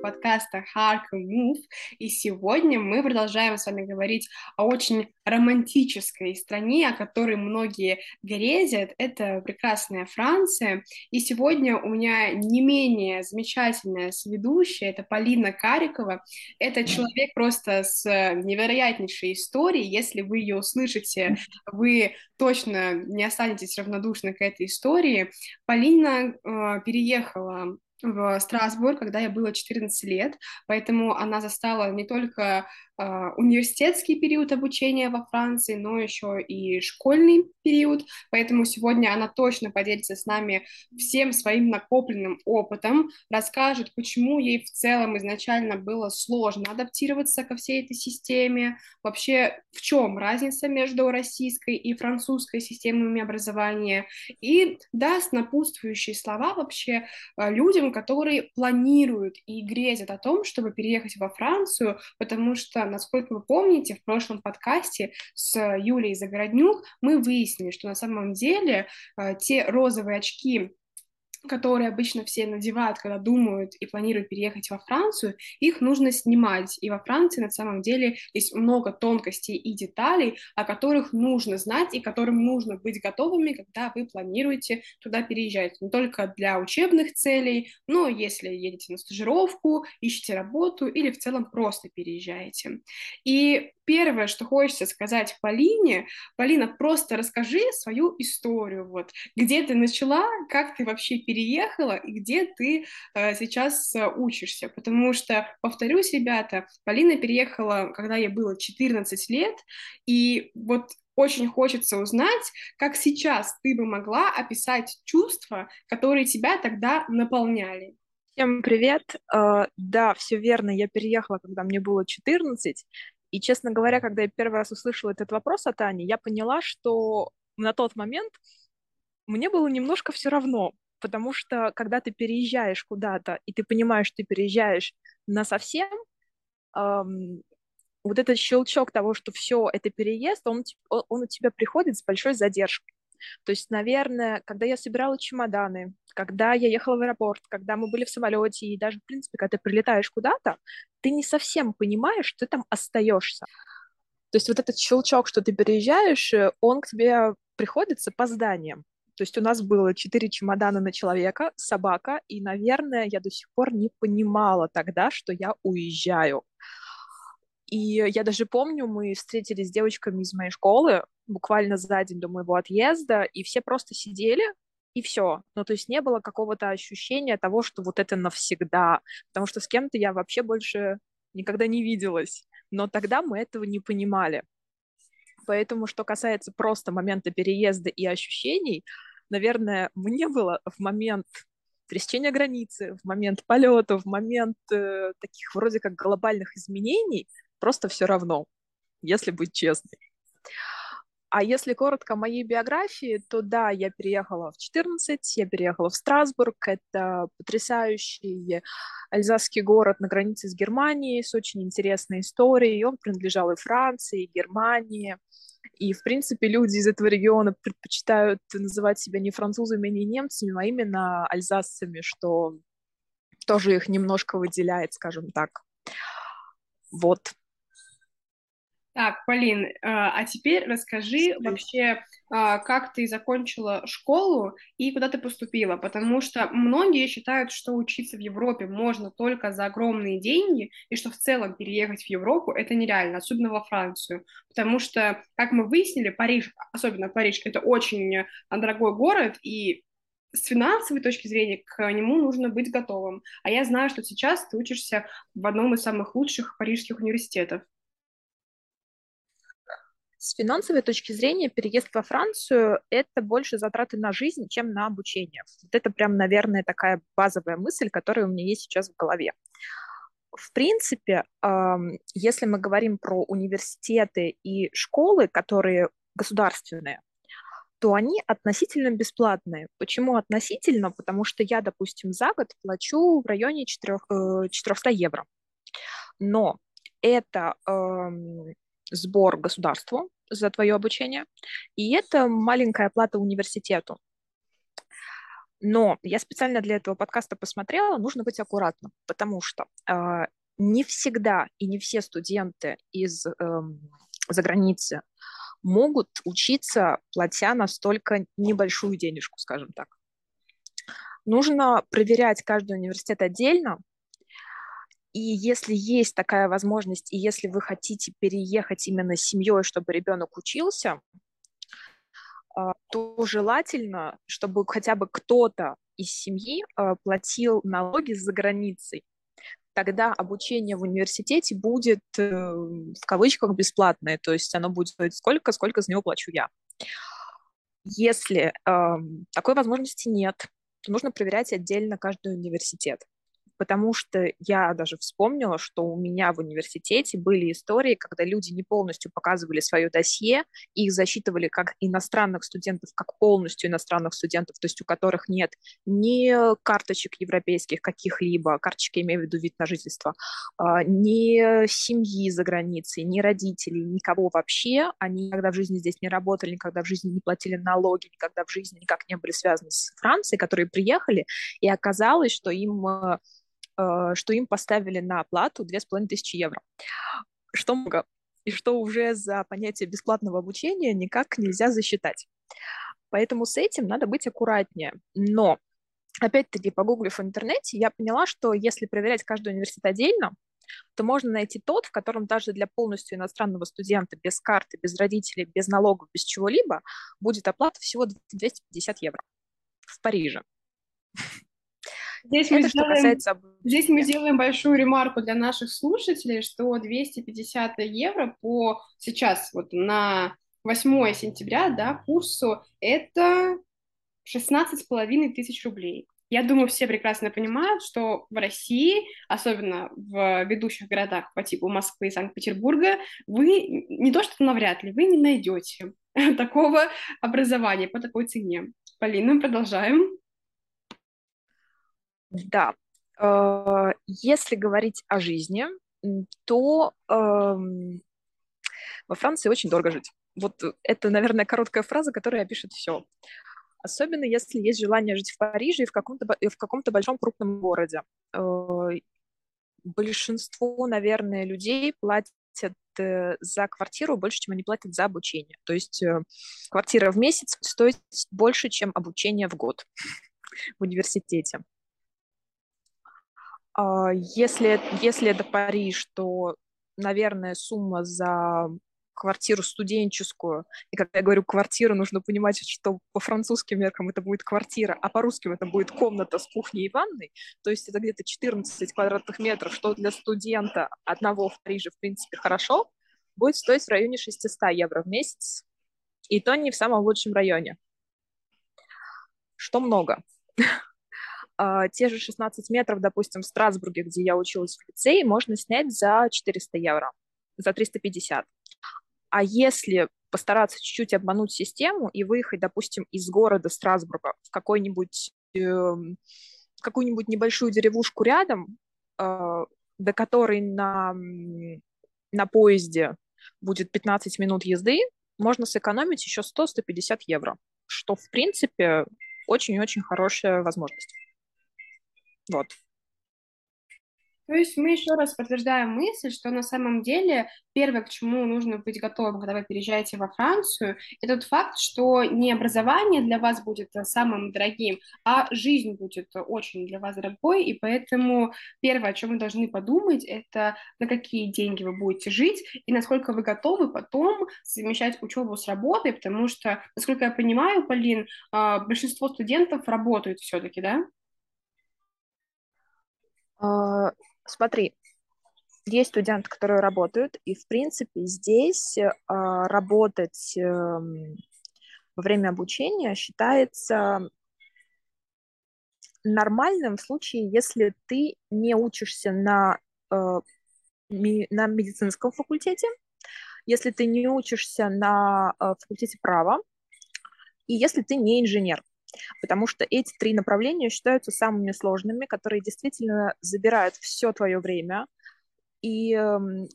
подкаста Харьков Move, и сегодня мы продолжаем с вами говорить о очень романтической стране, о которой многие грезят, это прекрасная Франция, и сегодня у меня не менее замечательная соведущая, это Полина Карикова, это человек просто с невероятнейшей историей, если вы ее услышите, вы точно не останетесь равнодушны к этой истории. Полина переехала в Страсбург, когда ей было 14 лет, поэтому она застала не только университетский период обучения во Франции, но еще и школьный период, поэтому сегодня она точно поделится с нами всем своим накопленным опытом, расскажет, почему ей в целом изначально было сложно адаптироваться ко всей этой системе, вообще в чем разница между российской и французской системами образования, и даст напутствующие слова вообще людям, которые планируют и грезят о том, чтобы переехать во Францию, потому что, насколько вы помните, в прошлом подкасте с Юлей Загороднюк мы выяснили, что на самом деле те розовые очки, которые обычно все надевают, когда думают и планируют переехать во Францию, их нужно снимать. И во Франции на самом деле есть много тонкостей и деталей, о которых нужно знать и которым нужно быть готовыми, когда вы планируете туда переезжать. Не только для учебных целей, но если едете на стажировку, ищете работу или в целом просто переезжаете. И первое, что хочется сказать Полине: Полина, просто расскажи свою историю. Вот. Где ты начала, как ты вообще переехала и где ты сейчас учишься, потому что, повторюсь, ребята, Полина переехала, когда ей было 14 лет, и вот очень хочется узнать, как сейчас ты бы могла описать чувства, которые тебя тогда наполняли. Всем привет! Да, все верно, я переехала, когда мне было 14, и, честно говоря, когда я первый раз услышала этот вопрос от Ани, я поняла, что на тот момент мне было немножко все равно, потому что когда ты переезжаешь куда-то, и ты понимаешь, что ты переезжаешь насовсем, вот этот щелчок того, что все это переезд, он у тебя приходит с большой задержкой. То есть, наверное, когда я собирала чемоданы, когда я ехала в аэропорт, когда мы были в самолете, и даже, в принципе, когда ты прилетаешь куда-то, ты не совсем понимаешь, что ты там остаешься. То есть вот этот щелчок, что ты переезжаешь, он к тебе приходит с опозданием. То есть у нас было 4 чемодана на человека, собака, и, наверное, я до сих пор не понимала тогда, что я уезжаю. И я даже помню, мы встретились с девочками из моей школы буквально за день до моего отъезда, и все просто сидели, и все. Ну, то есть не было какого-то ощущения того, что вот это навсегда, потому что с кем-то я вообще больше никогда не виделась. Но тогда мы этого не понимали. Поэтому, что касается просто момента переезда и ощущений, наверное, мне было в момент пересечения границы, в момент полета, в момент таких вроде как глобальных изменений просто все равно, если быть честной. А если коротко о моей биографии, то да, я переехала в 14, я переехала в Страсбург, это потрясающий альзасский город на границе с Германией, с очень интересной историей, он принадлежал и Франции, и Германии, и, в принципе, люди из этого региона предпочитают называть себя не французами, не немцами, а именно альзасцами, что тоже их немножко выделяет, скажем так, вот. Так, Полин, а теперь расскажи вообще, как ты закончила школу и куда ты поступила, потому что многие считают, что учиться в Европе можно только за огромные деньги, и что в целом переехать в Европу это нереально, особенно во Францию, потому что, как мы выяснили, Париж, особенно Париж, это очень дорогой город, и с финансовой точки зрения к нему нужно быть готовым, а я знаю, что сейчас ты учишься в одном из самых лучших парижских университетов. С финансовой точки зрения переезд во Францию – это больше затраты на жизнь, чем на обучение. Вот это прям, наверное, такая базовая мысль, которая у меня есть сейчас в голове. В принципе, если мы говорим про университеты и школы, которые государственные, то они относительно бесплатные. Почему относительно? Потому что я, допустим, за год плачу в районе 400 евро. Но это сбор государству за твое обучение, и это маленькая оплата университету. Но я специально для этого подкаста посмотрела, нужно быть аккуратным, потому что не всегда и не все студенты из-за границы могут учиться, платя настолько небольшую денежку, скажем так. Нужно проверять каждый университет отдельно, и если есть такая возможность, и если вы хотите переехать именно с семьей, чтобы ребенок учился, то желательно, чтобы хотя бы кто-то из семьи платил налоги за границей. Тогда обучение в университете будет, в кавычках, бесплатное, то есть оно будет стоить сколько за него плачу я. Если такой возможности нет, то нужно проверять отдельно каждый университет, потому что я даже вспомнила, что у меня в университете были истории, когда люди не полностью показывали свое досье, их засчитывали как иностранных студентов, как полностью иностранных студентов, то есть у которых нет ни карточек европейских каких-либо, карточки, я имею в виду вид на жительство, ни семьи за границей, ни родителей, никого вообще, они никогда в жизни здесь не работали, никогда в жизни не платили налоги, никогда в жизни никак не были связаны с Францией, которые приехали, и оказалось, что им поставили на оплату 2500 евро, что много, и что уже за понятие бесплатного обучения никак нельзя засчитать. Поэтому с этим надо быть аккуратнее. Но, опять-таки, погуглив в интернете, я поняла, что если проверять каждый университет отдельно, то можно найти тот, в котором даже для полностью иностранного студента без карты, без родителей, без налогов, без чего-либо будет оплата всего 250 евро в Париже. Здесь мы делаем большую ремарку для наших слушателей, что 250 евро по сейчас, вот на 8 сентября, да, курсу, это 16,5 тысяч рублей. Я думаю, все прекрасно понимают, что в России, особенно в ведущих городах по типу Москвы и Санкт-Петербурга, вы не то что навряд ли, вы не найдете такого образования по такой цене. Полина, продолжаем. Да, если говорить о жизни, то во Франции очень дорого жить. Вот это, наверное, короткая фраза, которая опишет все. Особенно если есть желание жить в Париже и в каком-то большом крупном городе. Большинство, наверное, людей платят за квартиру больше, чем они платят за обучение. То есть квартира в месяц стоит больше, чем обучение в год в университете. Если это Париж, то, наверное, сумма за квартиру студенческую, и когда я говорю квартиру, нужно понимать, что по французским меркам это будет квартира, а по-русским это будет комната с кухней и ванной, то есть это где-то 14 квадратных метров, что для студента одного в Париже, в принципе, хорошо, будет стоить в районе 600 евро в месяц, и то не в самом лучшем районе, что много. Те же 16 метров, допустим, в Страсбурге, где я училась в лицее, можно снять за 400 евро, за 350. А если постараться чуть-чуть обмануть систему и выехать, допустим, из города Страсбурга в какую-нибудь небольшую деревушку рядом, до которой на поезде будет 15 минут езды, можно сэкономить еще 100-150 евро, что, в принципе, очень-очень хорошая возможность. Вот. То есть мы еще раз подтверждаем мысль, что на самом деле первое, к чему нужно быть готовым, когда вы переезжаете во Францию, это тот факт, что не образование для вас будет самым дорогим, а жизнь будет очень для вас дорогой, и поэтому первое, о чем вы должны подумать, это на какие деньги вы будете жить, и насколько вы готовы потом совмещать учебу с работой, потому что, насколько я понимаю, Полин, большинство студентов работают все-таки, да? Смотри, есть студенты, которые работают, и, в принципе, здесь работать во время обучения считается нормальным в случае, если ты не учишься на медицинском факультете, если ты не учишься на факультете права, и если ты не инженер. Потому что эти три направления считаются самыми сложными, которые действительно забирают все твое время, и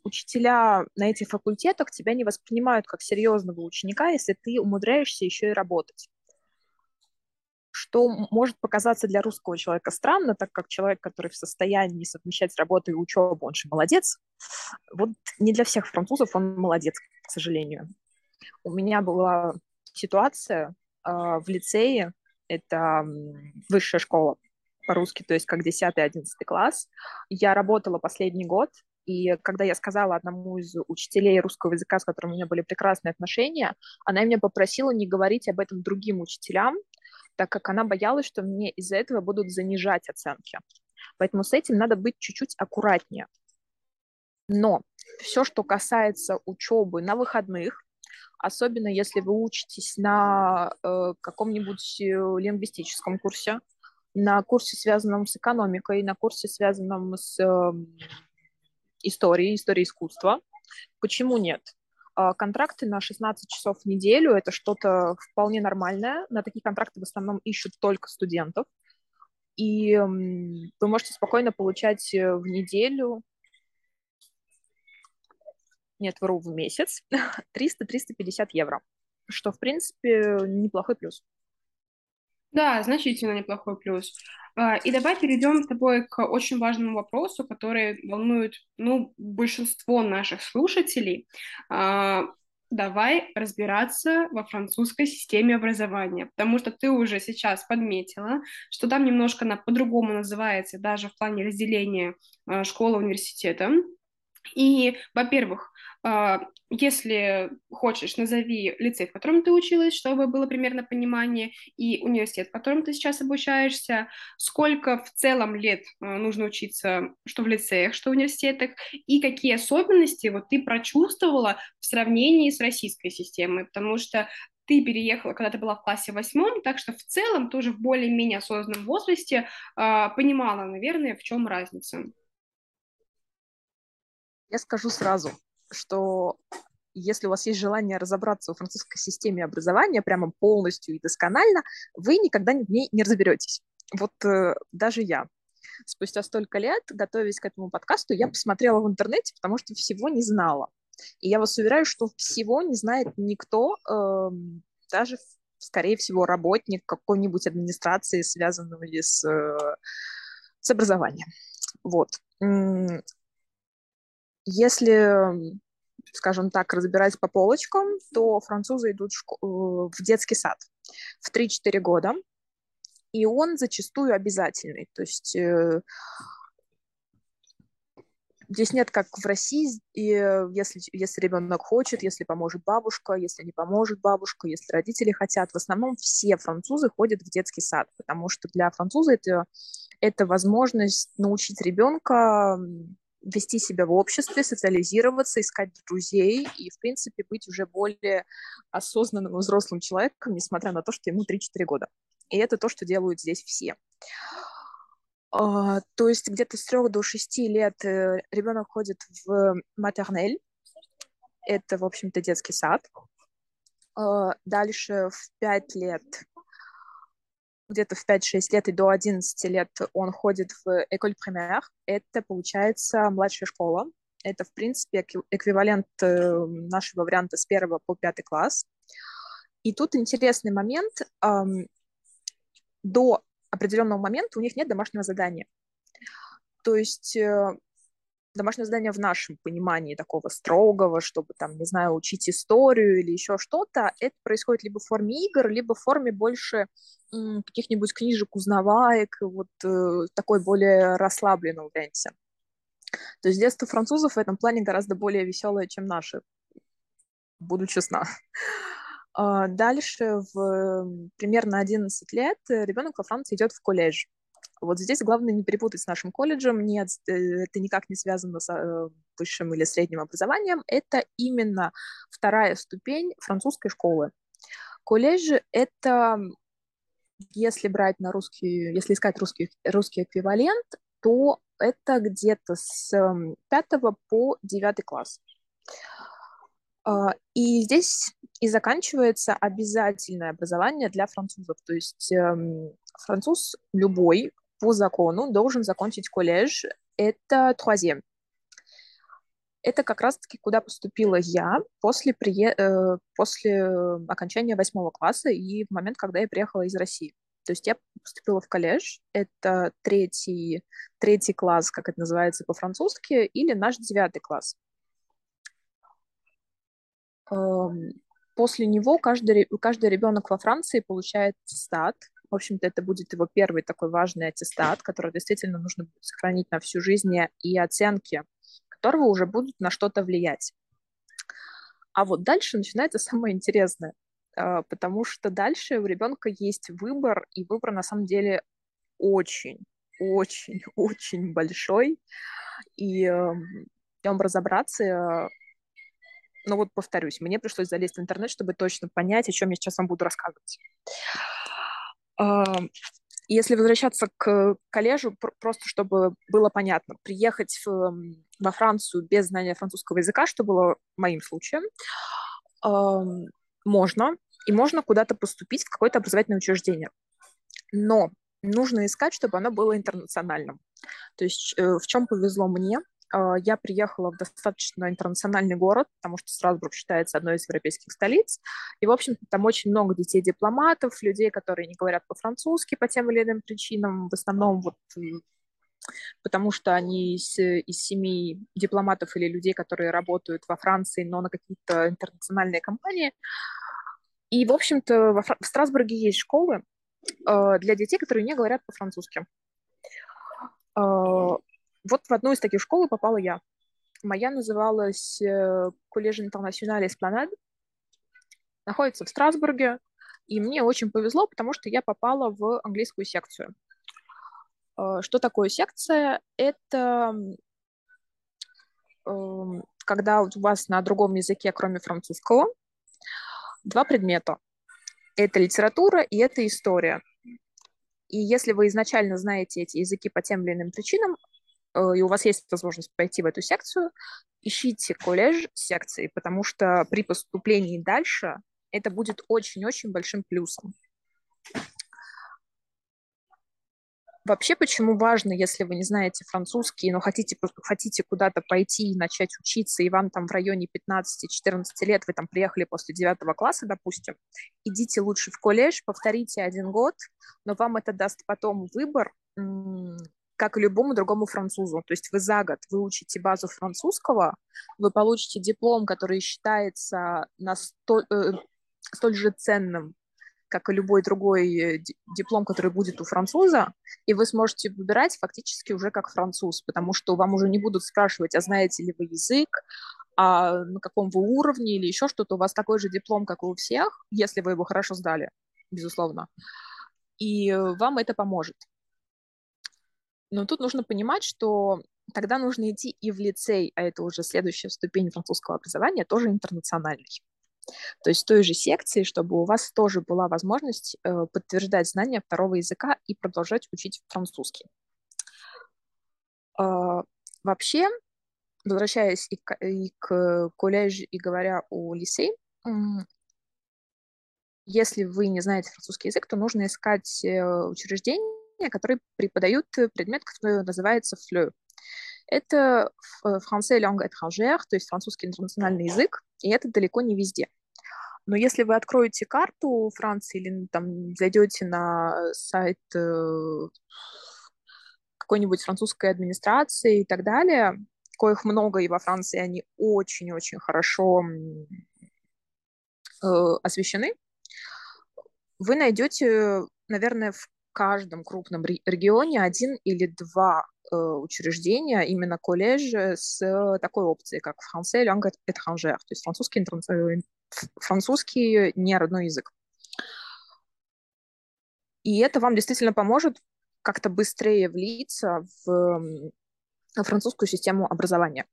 учителя на этих факультетах тебя не воспринимают как серьезного ученика, если ты умудряешься еще и работать. что может показаться для русского человека странно, так как человек, который в состоянии совмещать работу и учебу, он же молодец. Вот не для всех французов он молодец, к сожалению. У меня была ситуация в лицее, это высшая школа по-русски, то есть как 10-11 класс. Я работала последний год, и когда я сказала одному из учителей русского языка, с которым у меня были прекрасные отношения, она меня попросила не говорить об этом другим учителям, так как она боялась, что мне из-за этого будут занижать оценки. Поэтому с этим надо быть чуть-чуть аккуратнее. Но все, что касается учебы на выходных, особенно если вы учитесь на каком-нибудь лингвистическом курсе, на курсе, связанном с экономикой, на курсе, связанном с историей искусства. Почему нет? Контракты на 16 часов в неделю – это что-то вполне нормальное. На такие контракты в основном ищут только студентов. И вы можете спокойно получать в неделю, нет, вру, в месяц, 300-350 евро, что, в принципе, неплохой плюс. Да, значительно неплохой плюс. И давай перейдем с тобой к очень важному вопросу, который волнует, большинство наших слушателей. Давай разбираться во французской системе образования, потому что ты уже сейчас подметила, что там немножко она по-другому называется, даже в плане разделения школы университета. И, во-первых, если хочешь, назови лицей, в котором ты училась, чтобы было примерно понимание, и университет, в котором ты сейчас обучаешься, сколько в целом лет нужно учиться, что в лицеях, что в университетах, и какие особенности вот ты прочувствовала в сравнении с российской системой, потому что ты переехала, когда ты была в классе 8, так что в целом тоже в более-менее осознанном возрасте понимала, наверное, в чем разница. Я скажу сразу, что если у вас есть желание разобраться во французской системе образования прямо полностью и досконально, вы никогда в ней не разберетесь. Вот даже я. Спустя столько лет, готовясь к этому подкасту, я посмотрела в интернете, потому что всего не знала. И я вас уверяю, что всего не знает никто, даже, скорее всего, работник какой-нибудь администрации, связанной с образованием. Вот. Если, скажем так, разбирать по полочкам, то французы идут в детский сад в 3-4 года, и он зачастую обязательный. То есть здесь нет, как в России, если ребенок хочет, если поможет бабушка, если не поможет бабушка, если родители хотят. В основном все французы ходят в детский сад, потому что для француза это возможность научить ребенка вести себя в обществе, социализироваться, искать друзей и, в принципе, быть уже более осознанным и взрослым человеком, несмотря на то, что ему 3-4 года. И это то, что делают здесь все. То есть где-то с 3 до 6 лет ребенок ходит в матернель. Это, в общем-то, детский сад. Дальше в 5 лет, где-то в 5-6 лет и до 11 лет он ходит в «École primaire». Это, получается, младшая школа. Это, в принципе, эквивалент нашего варианта с 1 по 5 класс. И тут интересный момент. До определенного момента у них нет домашнего задания. То есть домашнее задание в нашем понимании такого строгого, чтобы, там, не знаю, учить историю или еще что-то, это происходит либо в форме игр, либо в форме больше каких-нибудь книжек, узнаваек, вот такой более расслабленного варианте. То есть детство французов в этом плане гораздо более веселое, чем наше, буду честна. Дальше, примерно 11 лет, ребенок во Франции идет в колледж. Вот здесь главное не перепутать с нашим колледжем, нет, это никак не связано с высшим или средним образованием, это именно вторая ступень французской школы. Колледжи — это, если брать на русский, если искать русский эквивалент, то это где-то с 5 по 9 класс. И здесь и заканчивается обязательное образование для французов, то есть француз любой по закону должен закончить колледж, это troisième. Это как раз-таки куда поступила я после окончания 8 класса и в момент, когда я приехала из России. То есть я поступила в колледж, это третий класс, как это называется по-французски, или наш 9 класс. После него каждый ребенок во Франции получает аттестат. В общем-то, это будет его первый такой важный аттестат, который действительно нужно будет сохранить на всю жизнь, и оценки которого уже будут на что-то влиять. А вот дальше начинается самое интересное, потому что дальше у ребенка есть выбор, и выбор на самом деле очень-очень-очень большой, и днем разобраться... Но вот повторюсь, мне пришлось залезть в интернет, чтобы точно понять, о чем я сейчас вам буду рассказывать. Если возвращаться к коллежу, просто чтобы было понятно, приехать во Францию без знания французского языка, что было моим случаем, можно, и можно куда-то поступить в какое-то образовательное учреждение. Но нужно искать, чтобы оно было интернациональным. То есть в чем повезло мне? Я приехала в достаточно интернациональный город, потому что Страсбург считается одной из европейских столиц, и, в общем-то, там очень много детей-дипломатов, людей, которые не говорят по-французски по тем или иным причинам, в основном вот потому что они из семей дипломатов или людей, которые работают во Франции, но на какие-то интернациональные компании. И, в общем-то, в Страсбурге есть школы для детей, которые не говорят по-французски. Вот в одну из таких школ попала я. Моя называлась Collège International Esplanade. Находится в Страсбурге. И мне очень повезло, потому что я попала в английскую секцию. Что такое секция? Это когда у вас на другом языке, кроме французского, два предмета. Это литература и это история. И если вы изначально знаете эти языки по тем или иным причинам, и у вас есть возможность пойти в эту секцию, ищите колледж секции, потому что при поступлении дальше это будет очень-очень большим плюсом. Вообще, почему важно, если вы не знаете французский, но хотите куда-то пойти и начать учиться, и вам там в районе 15-14 лет, вы там приехали после 9 класса, допустим, идите лучше в колледж, повторите один год, но вам это даст потом выбор, как и любому другому французу. То есть вы за год выучите базу французского, вы получите диплом, который считается столь же ценным, как и любой другой диплом, который будет у француза, и вы сможете выбирать фактически уже как француз, потому что вам уже не будут спрашивать, а знаете ли вы язык, а на каком вы уровне или еще что-то. У вас такой же диплом, как и у всех, если вы его хорошо сдали, безусловно. И вам это поможет. Но тут нужно понимать, что тогда нужно идти и в лицей, а это уже следующая ступень французского образования, тоже интернациональный. То есть в той же секции, чтобы у вас тоже была возможность подтверждать знания второго языка и продолжать учить французский. Вообще, возвращаясь и к колледжу, и говоря о лицее, если вы не знаете французский язык, то нужно искать учреждения, которые преподают предмет, который называется FLE. Это français langue étrangère, то есть французский интернациональный язык, и это далеко не везде. Но если вы откроете карту Франции или там зайдете на сайт какой-нибудь французской администрации и так далее, коих много и во Франции, они очень-очень хорошо освещены, вы найдете, наверное, в каждом крупном регионе один или два учреждения, именно колледжи, с такой опцией, как français langue étrangère, то есть французский не родной язык. И это вам действительно поможет как-то быстрее влиться в французскую систему образования.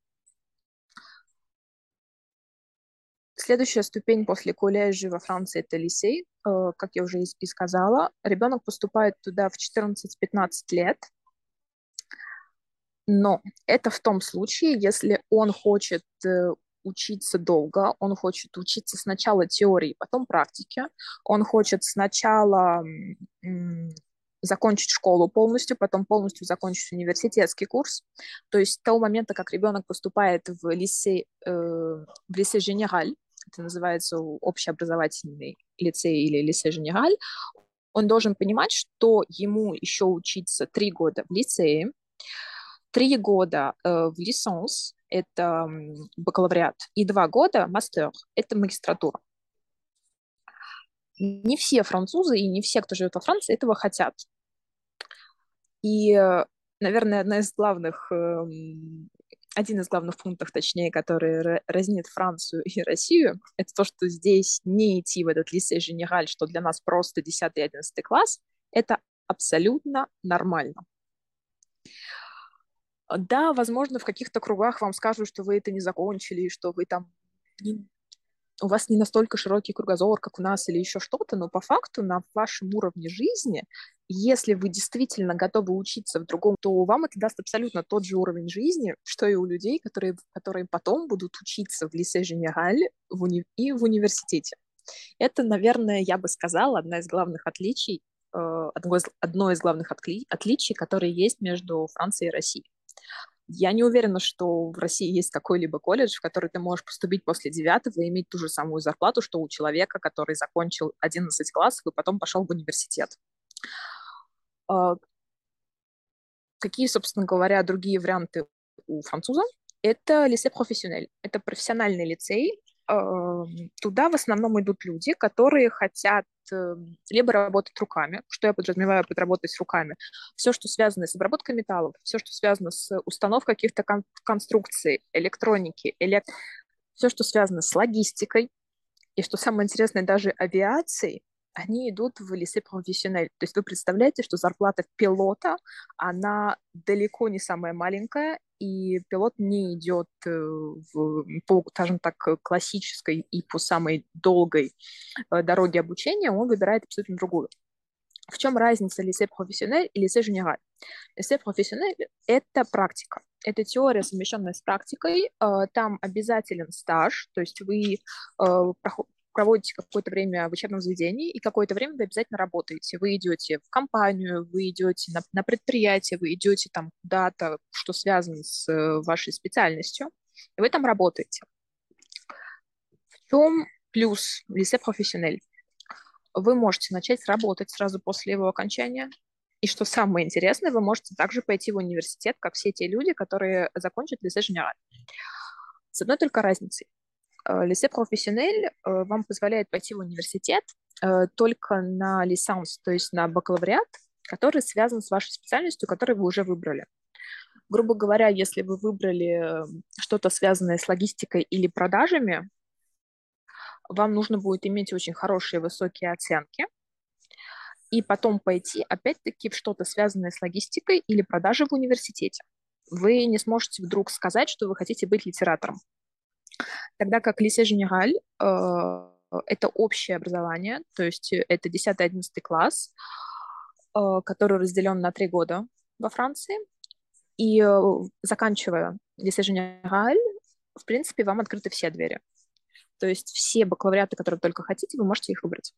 Следующая ступень после колледжа во Франции – это лицей, как я уже и сказала. Ребенок поступает туда в 14-15 лет, но это в том случае, если он хочет учиться долго, он хочет учиться сначала теории, потом практике, он хочет сначала закончить школу полностью, потом полностью закончить университетский курс. То есть с того момента, как ребенок поступает в лицей «Женераль», это называется общеобразовательный лицей или лицей «Женераль», он должен понимать, что ему еще учиться 3 года в лицее, 3 года в licence, это бакалавриат, и 2 года мастер, это магистратура. Не все французы и не все, кто живет во Франции, этого хотят. И, наверное, один из главных пунктов, точнее, который разнит Францию и Россию, это то, что здесь не идти в этот лицей Женераль, что для нас просто 10 и 11 класс, это абсолютно нормально. Да, возможно, в каких-то кругах вам скажут, что вы это не закончили, что вы там... у вас не настолько широкий кругозор, как у нас, или еще что-то, но по факту на вашем уровне жизни, если вы действительно готовы учиться в другом, то вам это даст абсолютно тот же уровень жизни, что и у людей, которые потом будут учиться в Lycée Général и в университете. Это, наверное, я бы сказала, одно из главных отличий, которые есть между Францией и Россией. Я не уверена, что в России есть какой-либо колледж, в который ты можешь поступить после 9-го и иметь ту же самую зарплату, что у человека, который закончил 11 классов и потом пошел в университет. Какие, собственно говоря, другие варианты у француза? Это lycée professionnel, это профессиональный лицей. Туда в основном идут люди, которые хотят либо работать руками, что я подразумеваю под работать руками, все, что связано с обработкой металлов, все, что связано с установкой каких-то конструкций, электроники, все, что связано с логистикой, и, что самое интересное, даже авиацией, они идут в lycée professionnel. То есть вы представляете, что зарплата пилота, она далеко не самая маленькая, и пилот не идет по, скажем так, классической и по самой долгой дороге обучения, он выбирает абсолютно другую. В чем разница lycée professionnel и lycée général? Lycée professionnel – это практика, это теория, совмещенная с практикой, там обязателен стаж, то есть вы проводите какое-то время в учебном заведении, и какое-то время вы обязательно работаете. Вы идете в компанию, вы идете на предприятие, вы идете там куда-то, что связано с вашей специальностью, и вы там работаете. В чем плюс lycée professionnel? Вы можете начать работать сразу после его окончания, и, что самое интересное, вы можете также пойти в университет, как все те люди, которые закончат lycée général. С одной только разницей. Lycée professionnel вам позволяет пойти в университет только на licence, то есть на бакалавриат, который связан с вашей специальностью, которую вы уже выбрали. Грубо говоря, если вы выбрали что-то связанное с логистикой или продажами, вам нужно будет иметь очень хорошие высокие оценки и потом пойти опять-таки в что-то связанное с логистикой или продажей в университете. Вы не сможете вдруг сказать, что вы хотите быть литератором. Тогда как lycée général это общее образование, то есть это 10-11 класс, который разделен на 3 года во Франции. И заканчивая lycée général, в принципе, вам открыты все двери. То есть все бакалавриаты, которые только хотите, вы можете их выбрать.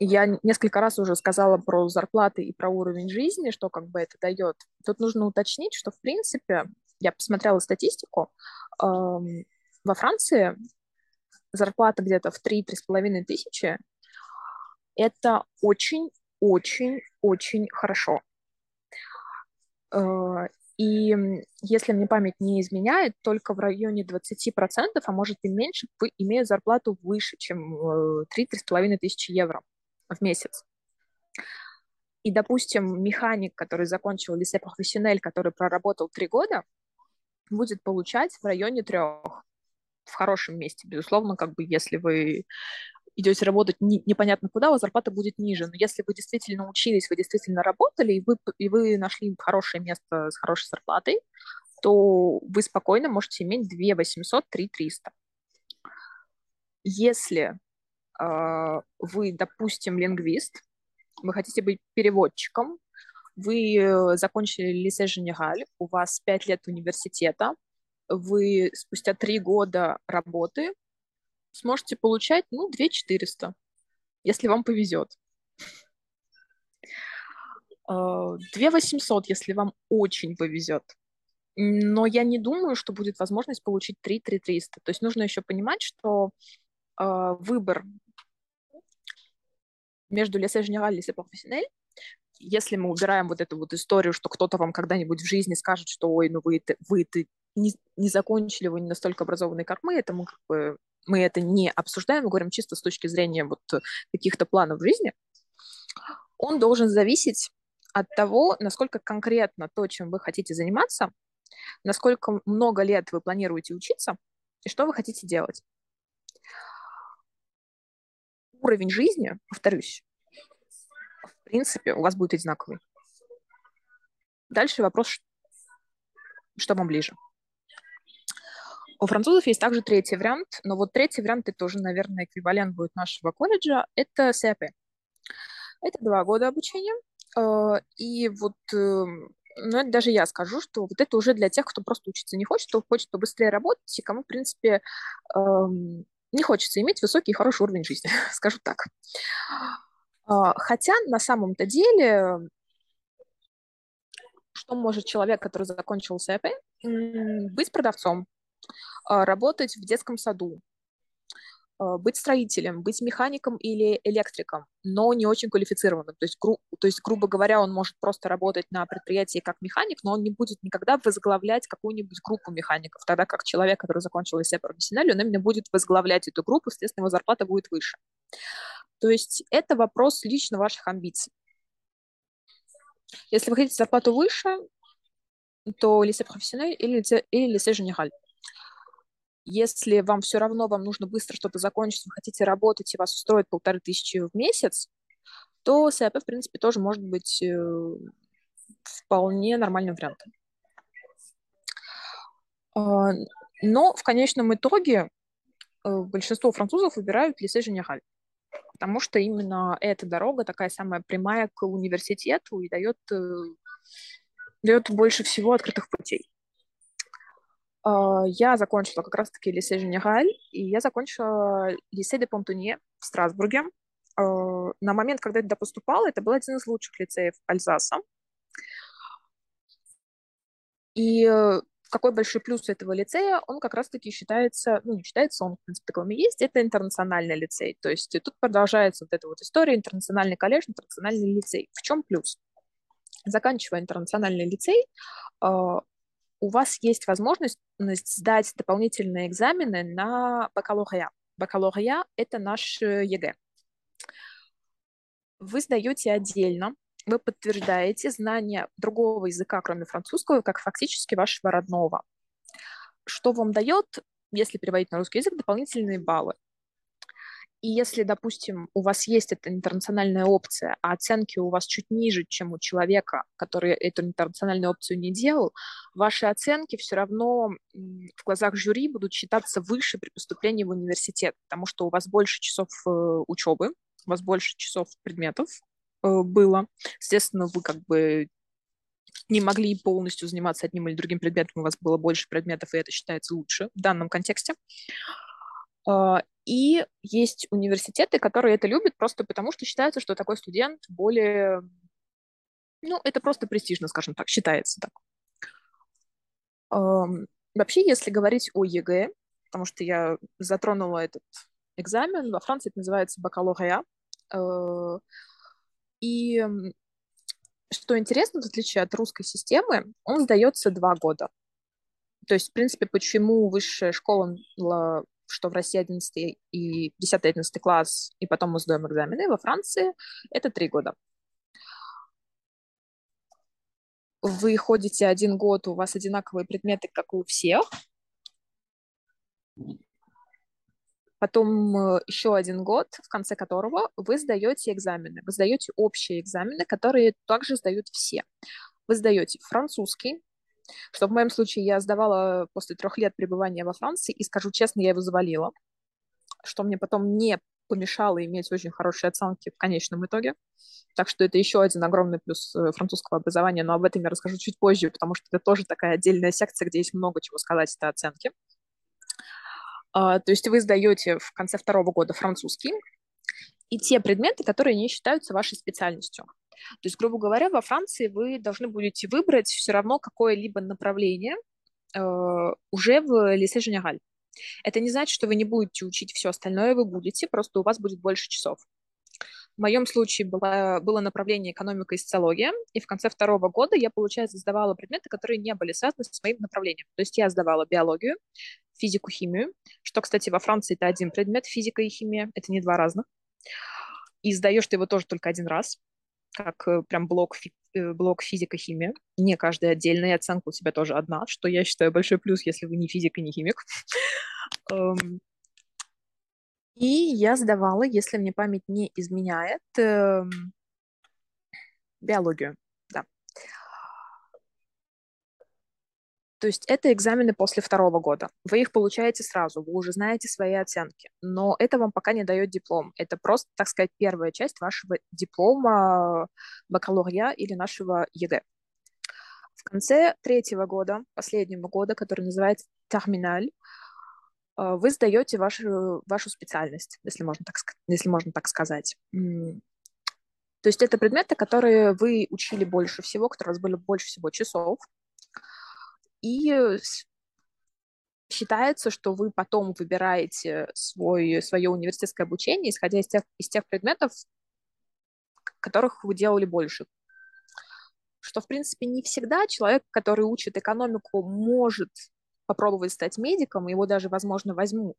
Я несколько раз уже сказала про зарплаты и про уровень жизни, что как бы это дает. Тут нужно уточнить, что, в принципе, я посмотрела статистику, во Франции зарплата где-то в 3-3,5 тысячи – это очень-очень-очень хорошо. И если мне память не изменяет, только в районе 20%, а может и меньше, имеют зарплату выше, чем 3-3,5 тысячи евро в месяц. И, допустим, механик, который закончил lycée professionnel, который проработал 3 года, будет получать в районе 3 в хорошем месте. Безусловно, как бы если вы идете работать непонятно куда, у вас зарплата будет ниже. Но если вы действительно учились, вы действительно работали, и вы нашли хорошее место с хорошей зарплатой, то вы спокойно можете иметь 2800-3300. Если вы, допустим, лингвист, вы хотите быть переводчиком, вы закончили lycée général, у вас 5 лет университета, вы спустя 3 года работы сможете получать, 2400, если вам повезет. 2800, если вам очень повезет. Но я не думаю, что будет возможность получить 3300. То есть нужно еще понимать, что выбор между lycée général и lycée professionnel. Если мы убираем вот эту вот историю, что кто-то вам когда-нибудь в жизни скажет, что ой, ну вы не закончили, вы не настолько образованные, как мы, это мы как бы мы это не обсуждаем, мы говорим чисто с точки зрения вот каких-то планов в жизни, он должен зависеть от того, насколько конкретно то, чем вы хотите заниматься, насколько много лет вы планируете учиться и что вы хотите делать. Уровень жизни, повторюсь, в принципе, у вас будет одинаковый. Дальше вопрос, что вам ближе. У французов есть также третий вариант, но вот третий вариант, это уже, наверное, эквивалент будет нашего колледжа, это СЭП. Это 2 года обучения, и вот, ну, это даже я скажу, что вот это уже для тех, кто просто учиться не хочет, кто хочет побыстрее работать, и кому, в принципе, не хочется иметь высокий и хороший уровень жизни, скажу так. Хотя на самом-то деле, что может человек, который закончил СЭП, быть продавцом, работать в детском саду, быть строителем, быть механиком или электриком, но не очень квалифицированным. То есть, грубо говоря, он может просто работать на предприятии как механик, но он не будет никогда возглавлять какую-нибудь группу механиков, тогда как человек, который закончил lycée professionnel, он именно будет возглавлять эту группу, естественно, его зарплата будет выше. То есть это вопрос лично ваших амбиций. Если вы хотите зарплату выше, то lycée professionnel или lycée général. Если вам все равно, вам нужно быстро что-то закончить, вы хотите работать, и вас устроит 1500 в месяц, то СЭП, в принципе, тоже может быть вполне нормальным вариантом. Но в конечном итоге большинство французов выбирают lycée général, потому что именно эта дорога такая самая прямая к университету и дает больше всего открытых путей. Я закончила как раз-таки lycée général, и я закончила lycée des Pontonniers в Страсбурге. На момент, когда я туда поступала, это был один из лучших лицеев Альзаса. И какой большой плюс этого лицея, он как раз-таки считается, ну, не считается, он, в принципе, такой и есть, это интернациональный лицей. То есть тут продолжается вот эта вот история, интернациональный колледж, интернациональный лицей. В чем плюс? Заканчивая интернациональный лицей, у вас есть возможность сдать дополнительные экзамены на бакалавриат. Бакалавриат – это наш ЕГЭ. Вы сдаете отдельно, вы подтверждаете знание другого языка, кроме французского, как фактически вашего родного. Что вам дает, если переводить на русский язык, дополнительные баллы. И если, допустим, у вас есть эта интернациональная опция, а оценки у вас чуть ниже, чем у человека, который эту интернациональную опцию не делал, ваши оценки все равно в глазах жюри будут считаться выше при поступлении в университет, потому что у вас больше часов учебы, у вас больше часов предметов было. Естественно, вы как бы не могли полностью заниматься одним или другим предметом, у вас было больше предметов, и это считается лучше в данном контексте. И есть университеты, которые это любят просто потому, что считается, что такой студент более... Ну, это просто престижно, скажем так, считается так. Вообще, если говорить о ЕГЭ, потому что я затронула этот экзамен, во Франции это называется бакалавриат. И что интересно, в отличие от русской системы, он сдается 2 года. То есть, в принципе, почему высшая школа... что в России 11 и 10-11 класс, и потом мы сдаем экзамены, во Франции это 3 года. Вы ходите 1 год, у вас одинаковые предметы, как и у всех. Потом еще 1 год, в конце которого вы сдаете экзамены. Вы сдаете общие экзамены, которые также сдают все. Вы сдаете французский, что в моем случае я сдавала после 3 лет пребывания во Франции, и, скажу честно, я его завалила, что мне потом не помешало иметь очень хорошие оценки в конечном итоге. Так что это еще один огромный плюс французского образования, но об этом я расскажу чуть позже, потому что это тоже такая отдельная секция, где есть много чего сказать о оценке. То есть вы сдаете в конце 2-го года французский и те предметы, которые не считаются вашей специальностью. То есть, грубо говоря, во Франции вы должны будете выбрать все равно какое-либо направление уже в lycée général. Это не значит, что вы не будете учить все остальное, вы будете, просто у вас будет больше часов. В моем случае было направление экономика и социология, и в конце второго года я, получается, сдавала предметы, которые не были связаны с моим направлением. То есть я сдавала биологию, физику, химию, что, кстати, во Франции это один предмет, физика и химия, это не два разных. И сдаешь ты его тоже только один раз, как прям блок физика-химия. Не каждый отдельно, и оценка у тебя тоже одна, что я считаю большой плюс, если вы не физик и не химик. И я сдавала, если мне память не изменяет, биологию. Да. То есть это экзамены после второго года. Вы их получаете сразу, вы уже знаете свои оценки, но это вам пока не дает диплом. Это просто, так сказать, первая часть вашего диплома бакалавра или нашего ЕГЭ. В конце третьего года, последнего года, который называется терминаль, вы сдаете вашу специальность, если можно так сказать. То есть это предметы, которые вы учили больше всего, которые у вас были больше всего часов. И считается, что вы потом выбираете свое университетское обучение, исходя из тех предметов, которых вы делали больше. Что, в принципе, не всегда человек, который учит экономику, может попробовать стать медиком, его даже, возможно, возьмут.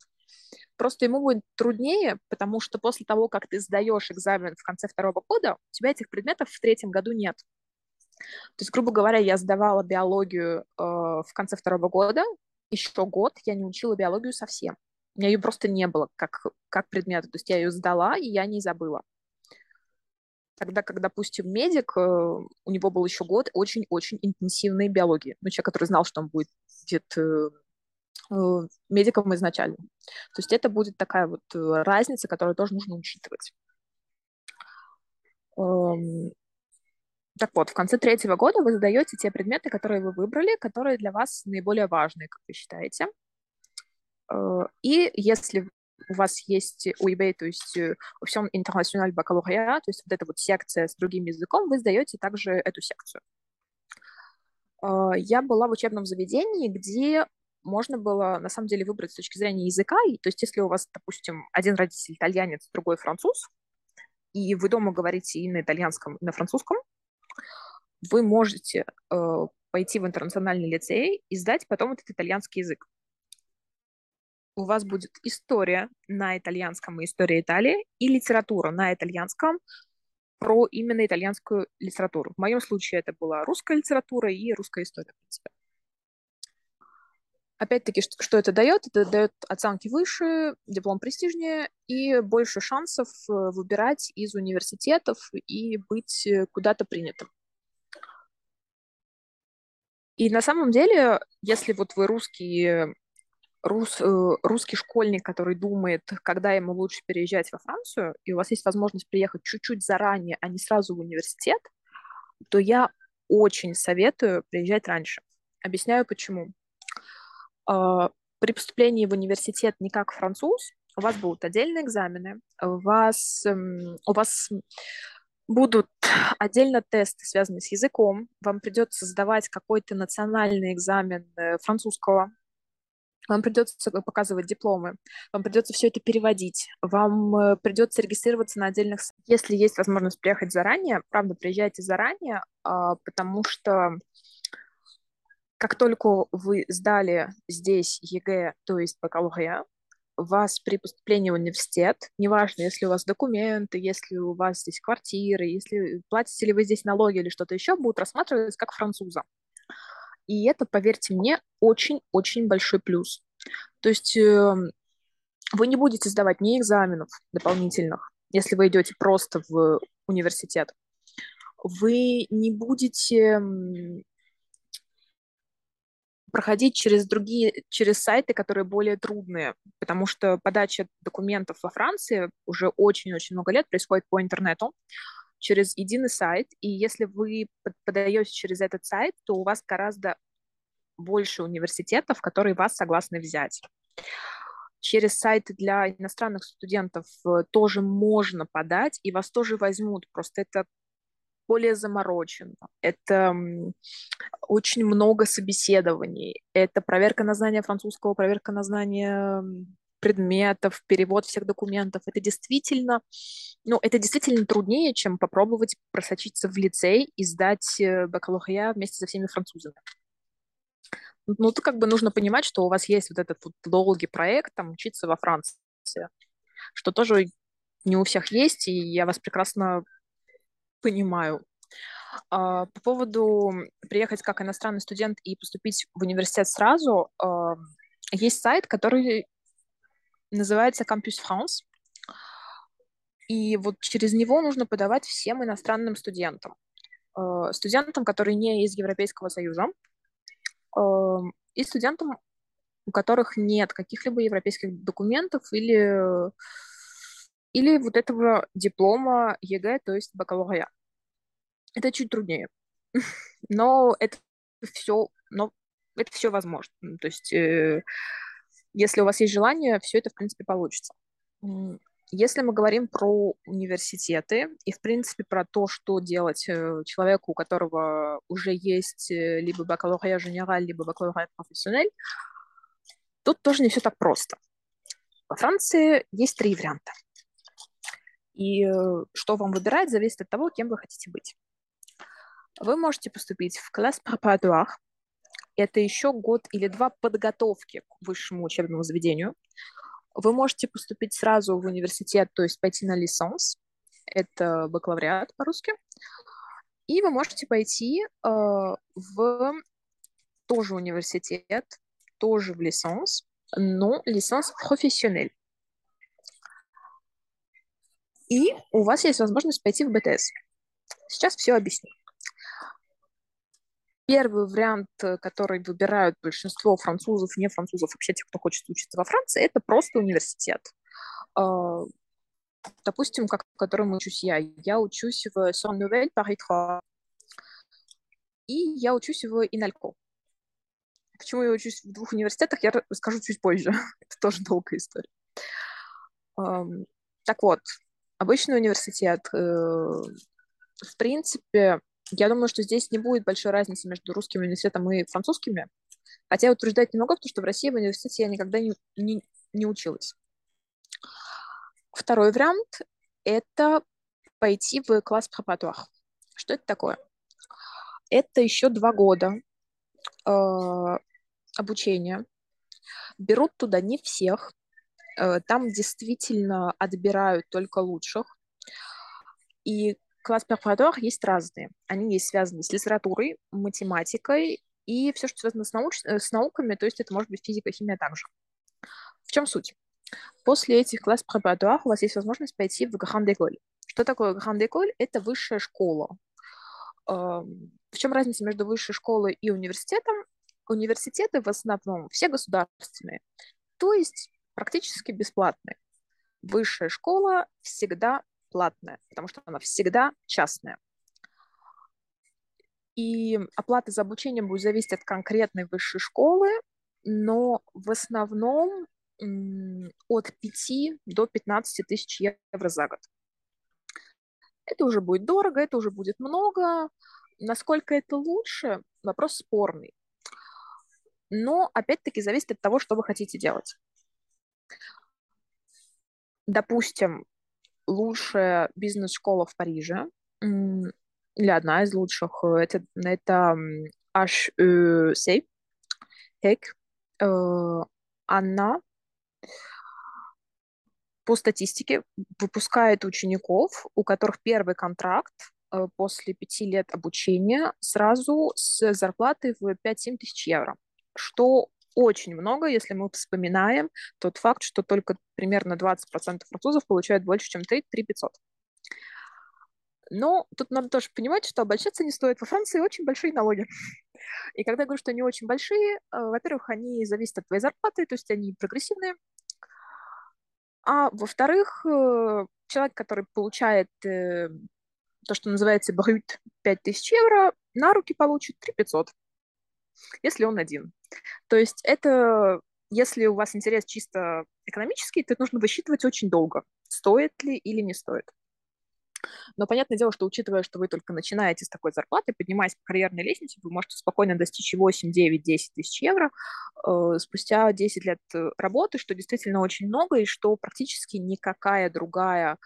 Просто ему будет труднее, потому что после того, как ты сдаешь экзамен в конце второго года, у тебя этих предметов в третьем году нет. То есть, грубо говоря, я сдавала биологию в конце второго года, еще год я не учила биологию совсем. У меня ее просто не было как предмета. То есть я ее сдала, и я не забыла. Тогда, как, допустим, медик, у него был еще год очень-очень интенсивной биологии. Ну, человек, который знал, что он будет медиком изначально. То есть это будет такая вот разница, которую тоже нужно учитывать. Так вот, в конце третьего года вы задаете те предметы, которые вы выбрали, которые для вас наиболее важные, как вы считаете. И если у вас есть OIB, то есть Option International Baccalaureat, то есть вот эта вот секция с другим языком, вы сдаете также эту секцию. Я была в учебном заведении, где можно было, на самом деле, выбрать с точки зрения языка. То есть если у вас, допустим, один родитель итальянец, другой француз, и вы дома говорите и на итальянском, и на французском, вы можете пойти в интернациональный лицей и сдать потом этот итальянский язык. У вас будет история на итальянском и история Италии, и литература на итальянском про именно итальянскую литературу. В моем случае это была русская литература и русская история, в принципе. Опять-таки, что это дает? Это дает оценки выше, диплом престижнее и больше шансов выбирать из университетов и быть куда-то принятым. И на самом деле, если вот вы русский школьник, который думает, когда ему лучше переезжать во Францию, и у вас есть возможность приехать чуть-чуть заранее, а не сразу в университет, то я очень советую приезжать раньше. Объясняю, почему. При поступлении в университет не как француз, у вас будут отдельные экзамены, у вас будут отдельно тесты, связанные с языком, вам придется сдавать какой-то национальный экзамен французского, вам придется показывать дипломы, вам придется все это переводить, вам придется регистрироваться на отдельных сайтах. Если есть возможность приехать заранее, правда, приезжайте заранее, потому что как только вы сдали здесь ЕГЭ, то есть бакалавриат, вас при поступлении в университет, неважно, если у вас документы, если у вас здесь квартира, если платите ли вы здесь налоги или что-то еще, будут рассматриваться как француза. И это, поверьте мне, очень-очень большой плюс. То есть вы не будете сдавать ни экзаменов дополнительных, если вы идете просто в университет. Вы не будете проходить через сайты, которые более трудные, потому что подача документов во Франции уже очень-очень много лет происходит по интернету, через единый сайт, и если вы подаете через этот сайт, то у вас гораздо больше университетов, которые вас согласны взять. Через сайты для иностранных студентов тоже можно подать, и вас тоже возьмут, просто это более заморочено, это очень много собеседований, это проверка на знание французского, проверка на знание предметов, перевод всех документов. Это действительно, ну, это действительно труднее, чем попробовать просочиться в лицей и сдать бакалавриат вместе со всеми французами. Ну, тут как бы нужно понимать, что у вас есть вот этот вот долгий проект, там, учиться во Франции, что тоже не у всех есть, и я вас прекрасно понимаю. По поводу приехать как иностранный студент и поступить в университет сразу, есть сайт, который называется Campus France, и вот через него нужно подавать всем иностранным студентам. Студентам, которые не из Европейского Союза, и студентам, у которых нет каких-либо европейских документов или вот этого диплома ЕГЭ, то есть бакалавриата. Это чуть труднее, но это все возможно. То есть, если у вас есть желание, все это, в принципе, получится. Если мы говорим про университеты и, в принципе, про то, что делать человеку, у которого уже есть либо бакалавриат генераль, либо бакалавриат профессионель, тут тоже не все так просто. Во Франции есть 3 варианта. И что вам выбирать, зависит от того, кем вы хотите быть. Вы можете поступить в класс préparatoire. Это еще год или 2 подготовки к высшему учебному заведению. Вы можете поступить сразу в университет, то есть пойти на licence. Это бакалавриат по-русски. И вы можете пойти в тоже университет, тоже в licence, но licence professionnelle. И у вас есть возможность пойти в БТС. Сейчас все объясню. Первый вариант, который выбирают большинство французов, не французов, вообще тех, кто хочет учиться во Франции, это просто университет. Допустим, как в котором учусь я. Я учусь в Sorbonne Nouvelle Paris 3. И я учусь в INALCO. Почему я учусь в 2 университетах, я расскажу чуть позже. Это тоже долгая история. Так вот, обычный университет, в принципе... Я думаю, что здесь не будет большой разницы между русским университетом и французскими. Хотя я утверждать не могу, потому что в России в университете я никогда не училась. Второй вариант – это пойти в класс препаратуар. Что это такое? Это еще 2 года обучения. Берут туда не всех. Там действительно отбирают только лучших. И класс препаратуар есть разные. Они есть связаны с литературой, математикой и все, что связано с науками, то есть это может быть физика, химия также. В чем суть? После этих класс препаратуар у вас есть возможность пойти в гранд-эколь. Что такое гранд-эколь? Это высшая школа. В чем разница между высшей школой и университетом? Университеты в основном все государственные, то есть практически бесплатные. Высшая школа всегда платная, потому что она всегда частная. И оплата за обучение будет зависеть от конкретной высшей школы, но в основном от 5 до 15 тысяч евро за год. Это уже будет дорого, это уже будет много. Насколько это лучше, вопрос спорный. Но опять-таки зависит от того, что вы хотите делать. Допустим, лучшая бизнес-школа в Париже, или одна из лучших, это HEC, она по статистике выпускает учеников, у которых первый контракт после 5 лет обучения сразу с зарплатой в 5-7 тысяч евро, что очень много, если мы вспоминаем тот факт, что только примерно 20% французов получают больше, чем 3500. Но тут надо тоже понимать, что обольщаться не стоит. Во Франции очень большие налоги. И когда я говорю, что они очень большие, во-первых, они зависят от твоей зарплаты, то есть они прогрессивные. А во-вторых, человек, который получает то, что называется брют 5000 евро, на руки получит 3500. Если он один. То есть это, если у вас интерес чисто экономический, то это нужно высчитывать очень долго, стоит ли или не стоит. Но понятное дело, что учитывая, что вы только начинаете с такой зарплаты, поднимаясь по карьерной лестнице, вы можете спокойно достичь 8, 9, 10 тысяч евро спустя 10 лет работы, что действительно очень много, и что практически никакая другая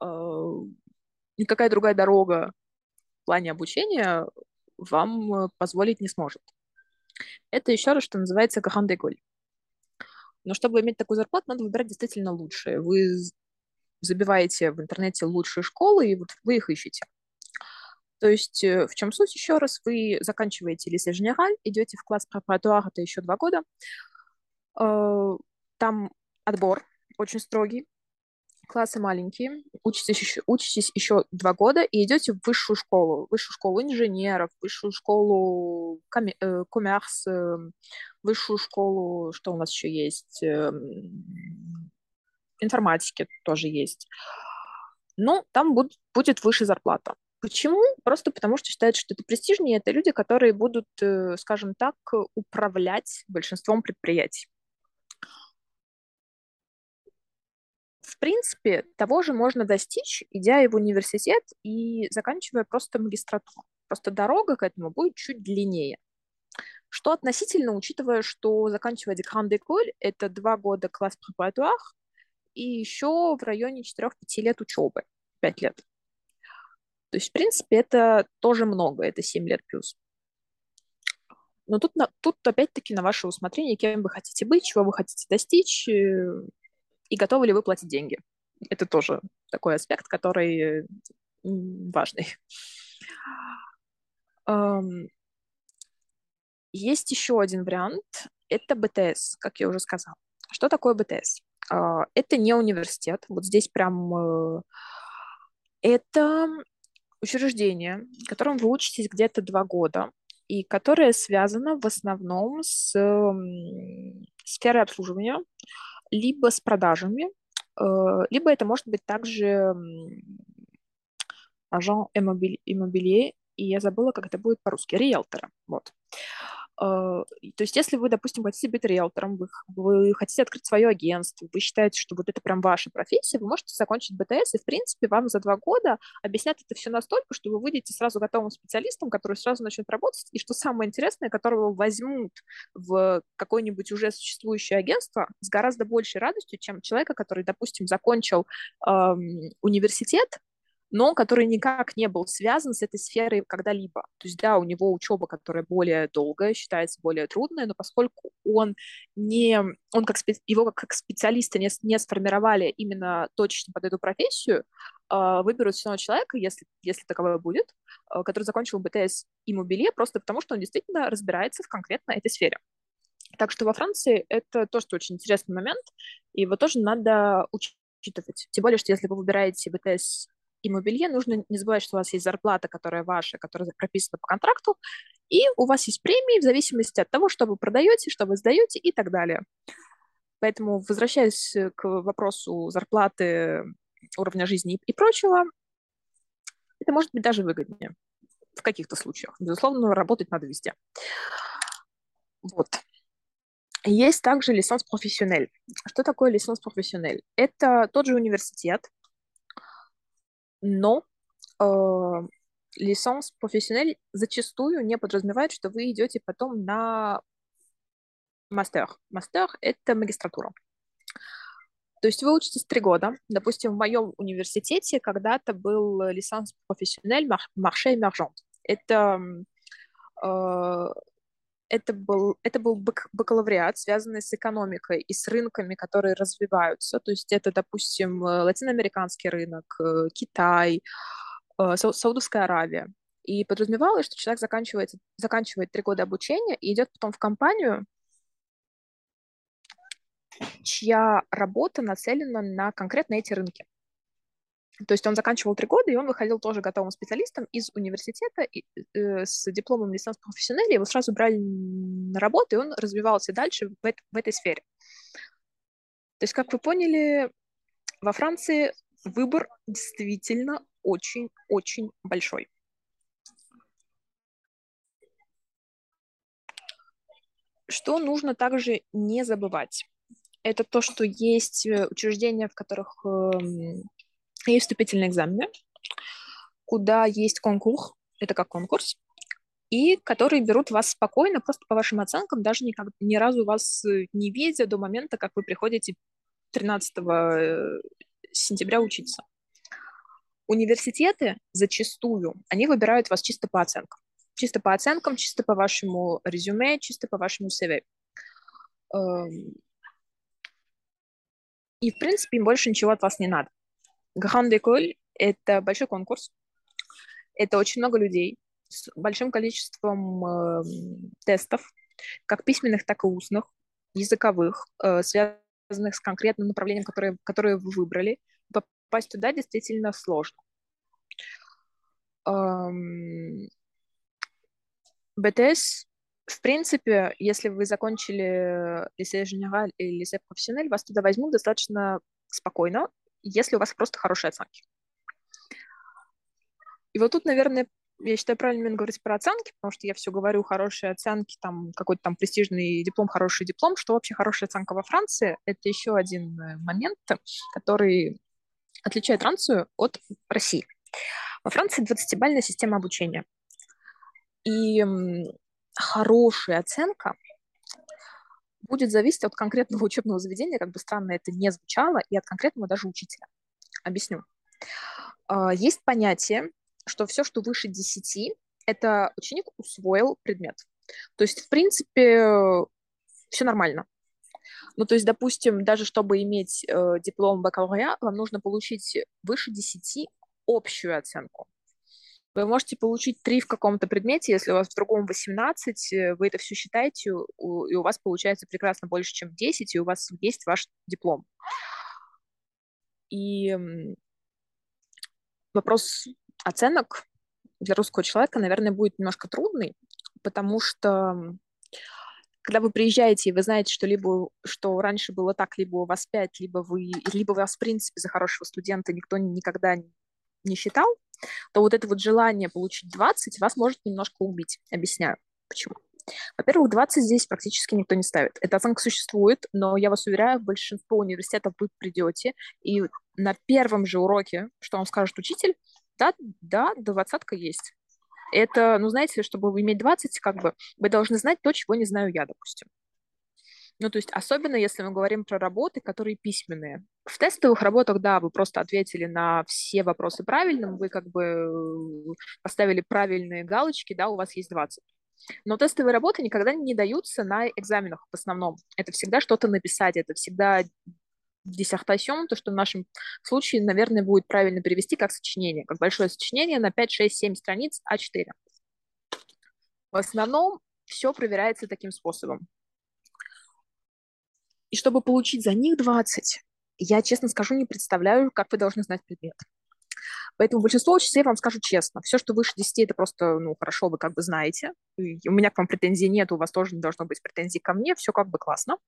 дорога в плане обучения вам позволить не сможет. Это еще раз, что называется, «Гран-де-Голь». Но чтобы иметь такую зарплату, надо выбирать действительно лучшие. Вы забиваете в интернете лучшие школы, и вот вы их ищете. То есть в чем суть еще раз? Вы заканчиваете Lycée Général, идете в класс препаратуар, это еще 2 года. Там отбор очень строгий, классы маленькие, учитесь еще 2 года и идете в высшую школу инженеров, высшую школу коммерс, высшую школу, что у нас еще есть, информатики тоже есть. Но там будет выше зарплата. Почему? Просто потому что считают, что это престижнее, это люди, которые будут, скажем так, управлять большинством предприятий. В принципе, того же можно достичь, идя в университет и заканчивая просто магистратуру. Просто дорога к этому будет чуть длиннее. Что относительно, учитывая, что заканчивая Гран-де-Голь, это 2 года класс препаратуар и еще в районе 4-5 лет учебы, 5 лет. То есть, в принципе, это тоже много, это 7 лет плюс. Но тут опять-таки на ваше усмотрение, кем вы хотите быть, чего вы хотите достичь, и готовы ли вы платить деньги? Это тоже такой аспект, который важный. Есть еще один вариант. Это БТС, как я уже сказала. Что такое БТС? Это не университет. Вот здесь прям... Это учреждение, в котором вы учитесь где-то 2 года, и которое связано в основном с сферой обслуживания, либо с продажами, либо это может быть также агент иммобилье, и я забыла, как это будет по-русски, риэлтора. Вот. То есть если вы, допустим, хотите быть риэлтором, вы хотите открыть свое агентство, вы считаете, что вот это прям ваша профессия, вы можете закончить БТС, и, в принципе, вам за 2 года объяснят это все настолько, что вы выйдете сразу готовым специалистом, который сразу начнет работать, и что самое интересное, которого возьмут в какое-нибудь уже существующее агентство с гораздо большей радостью, чем человека, который, допустим, закончил университет, но который никак не был связан с этой сферой когда-либо. То есть, да, у него учеба, которая более долгая, считается более трудной, но поскольку его как специалиста не сформировали именно точечно под эту профессию, выберут все равно человека, если таковое будет, который закончил БТС иммобилье, просто потому что он действительно разбирается в конкретно этой сфере. Так что во Франции это тоже очень интересный момент, и его тоже надо учитывать. Тем более, что если вы выбираете БТС иммобилье, нужно не забывать, что у вас есть зарплата, которая ваша, которая прописана по контракту, и у вас есть премии в зависимости от того, что вы продаете, что вы сдаете и так далее. Поэтому, возвращаясь к вопросу зарплаты, уровня жизни и прочего, это может быть даже выгоднее в каких-то случаях. Безусловно, работать надо везде. Вот. Есть также licence professionnelle. Что такое licence professionnelle? Это тот же университет, но licence professionnelle зачастую не подразумевает, что вы идете потом на мастер. Мастер – это магистратура. То есть вы учитесь 3 года. Допустим, в моем университете когда-то был licence professionnelle marché émergent. Это был бакалавриат, связанный с экономикой и с рынками, которые развиваются. То есть это, допустим, латиноамериканский рынок, Китай, Саудовская Аравия. И подразумевалось, что человек заканчивает 3 года обучения и идет потом в компанию, чья работа нацелена на конкретно эти рынки. То есть он заканчивал 3 года, и он выходил тоже готовым специалистом из университета с дипломом licence professionnelle, его сразу брали на работу, и он развивался дальше в этой сфере. То есть, как вы поняли, во Франции выбор действительно очень-очень большой. Что нужно также не забывать? Это то, что есть учреждения, в которых... и вступительные экзамены, куда есть конкурс, это как конкурс, и которые берут вас спокойно, просто по вашим оценкам, даже никак, ни разу вас не видя до момента, как вы приходите 13 сентября учиться. Университеты зачастую, они выбирают вас чисто по оценкам. Чисто по оценкам, чисто по вашему резюме, чисто по вашему CV. И, в принципе, им больше ничего от вас не надо. Grande école – это большой конкурс, это очень много людей с большим количеством тестов, как письменных, так и устных, языковых, связанных с конкретным направлением, которое вы выбрали. Попасть туда действительно сложно. БТС, в принципе, если вы закончили Lycée Général или Lycée Professionnel, вас туда возьмут достаточно спокойно, если у вас просто хорошие оценки. И вот тут, наверное, я считаю правильным говорить про оценки, потому что я все говорю, хорошие оценки, там какой-то там престижный диплом, хороший диплом, что вообще хорошая оценка во Франции. Это еще один момент, который отличает Францию от России. Во Франции 20-бальная система обучения. И хорошая оценка будет зависеть от конкретного учебного заведения, как бы странно это ни звучало, и от конкретного даже учителя. Объясню. Есть понятие, что все, что выше 10, это ученик усвоил предмет. То есть, в принципе, все нормально. Ну, то есть, допустим, даже чтобы иметь диплом бакалавриата, вам нужно получить выше 10 общую оценку. Вы можете получить 3 в каком-то предмете, если у вас в другом 18, вы это все считаете, и у вас получается прекрасно больше, чем 10, и у вас есть ваш диплом. И вопрос оценок для русского человека, наверное, будет немножко трудный, потому что когда вы приезжаете, и вы знаете, что либо что раньше было так, либо у вас 5, либо вас, в принципе, за хорошего студента никто никогда не считал, то вот это вот желание получить 20 вас может немножко убить. Объясняю, почему. Во-первых, 20 здесь практически никто не ставит. Эта оценка существует, но я вас уверяю, в большинство университетов вы придете, и на первом же уроке, что вам скажет учитель, да, двадцатка есть. Это, ну, знаете, чтобы иметь 20, как бы, вы должны знать то, чего не знаю я, допустим. Ну, то есть, особенно если мы говорим про работы, которые письменные. В тестовых работах, да, вы просто ответили на все вопросы правильным, вы как бы поставили правильные галочки, да, у вас есть 20. Но тестовые работы никогда не даются на экзаменах в основном. Это всегда что-то написать, это всегда диссертацион, то, что в нашем случае, наверное, будет правильно перевести как сочинение, как большое сочинение на 5, 6, 7 страниц А4. В основном все проверяется таким способом. И чтобы получить за них 20, я, честно скажу, не представляю, как вы должны знать предмет. Поэтому большинство учителей вам скажу честно. Все, что выше 10, это просто, ну, хорошо, вы как бы знаете. И у меня к вам претензий нет, у вас тоже не должно быть претензий ко мне. Все как бы классно.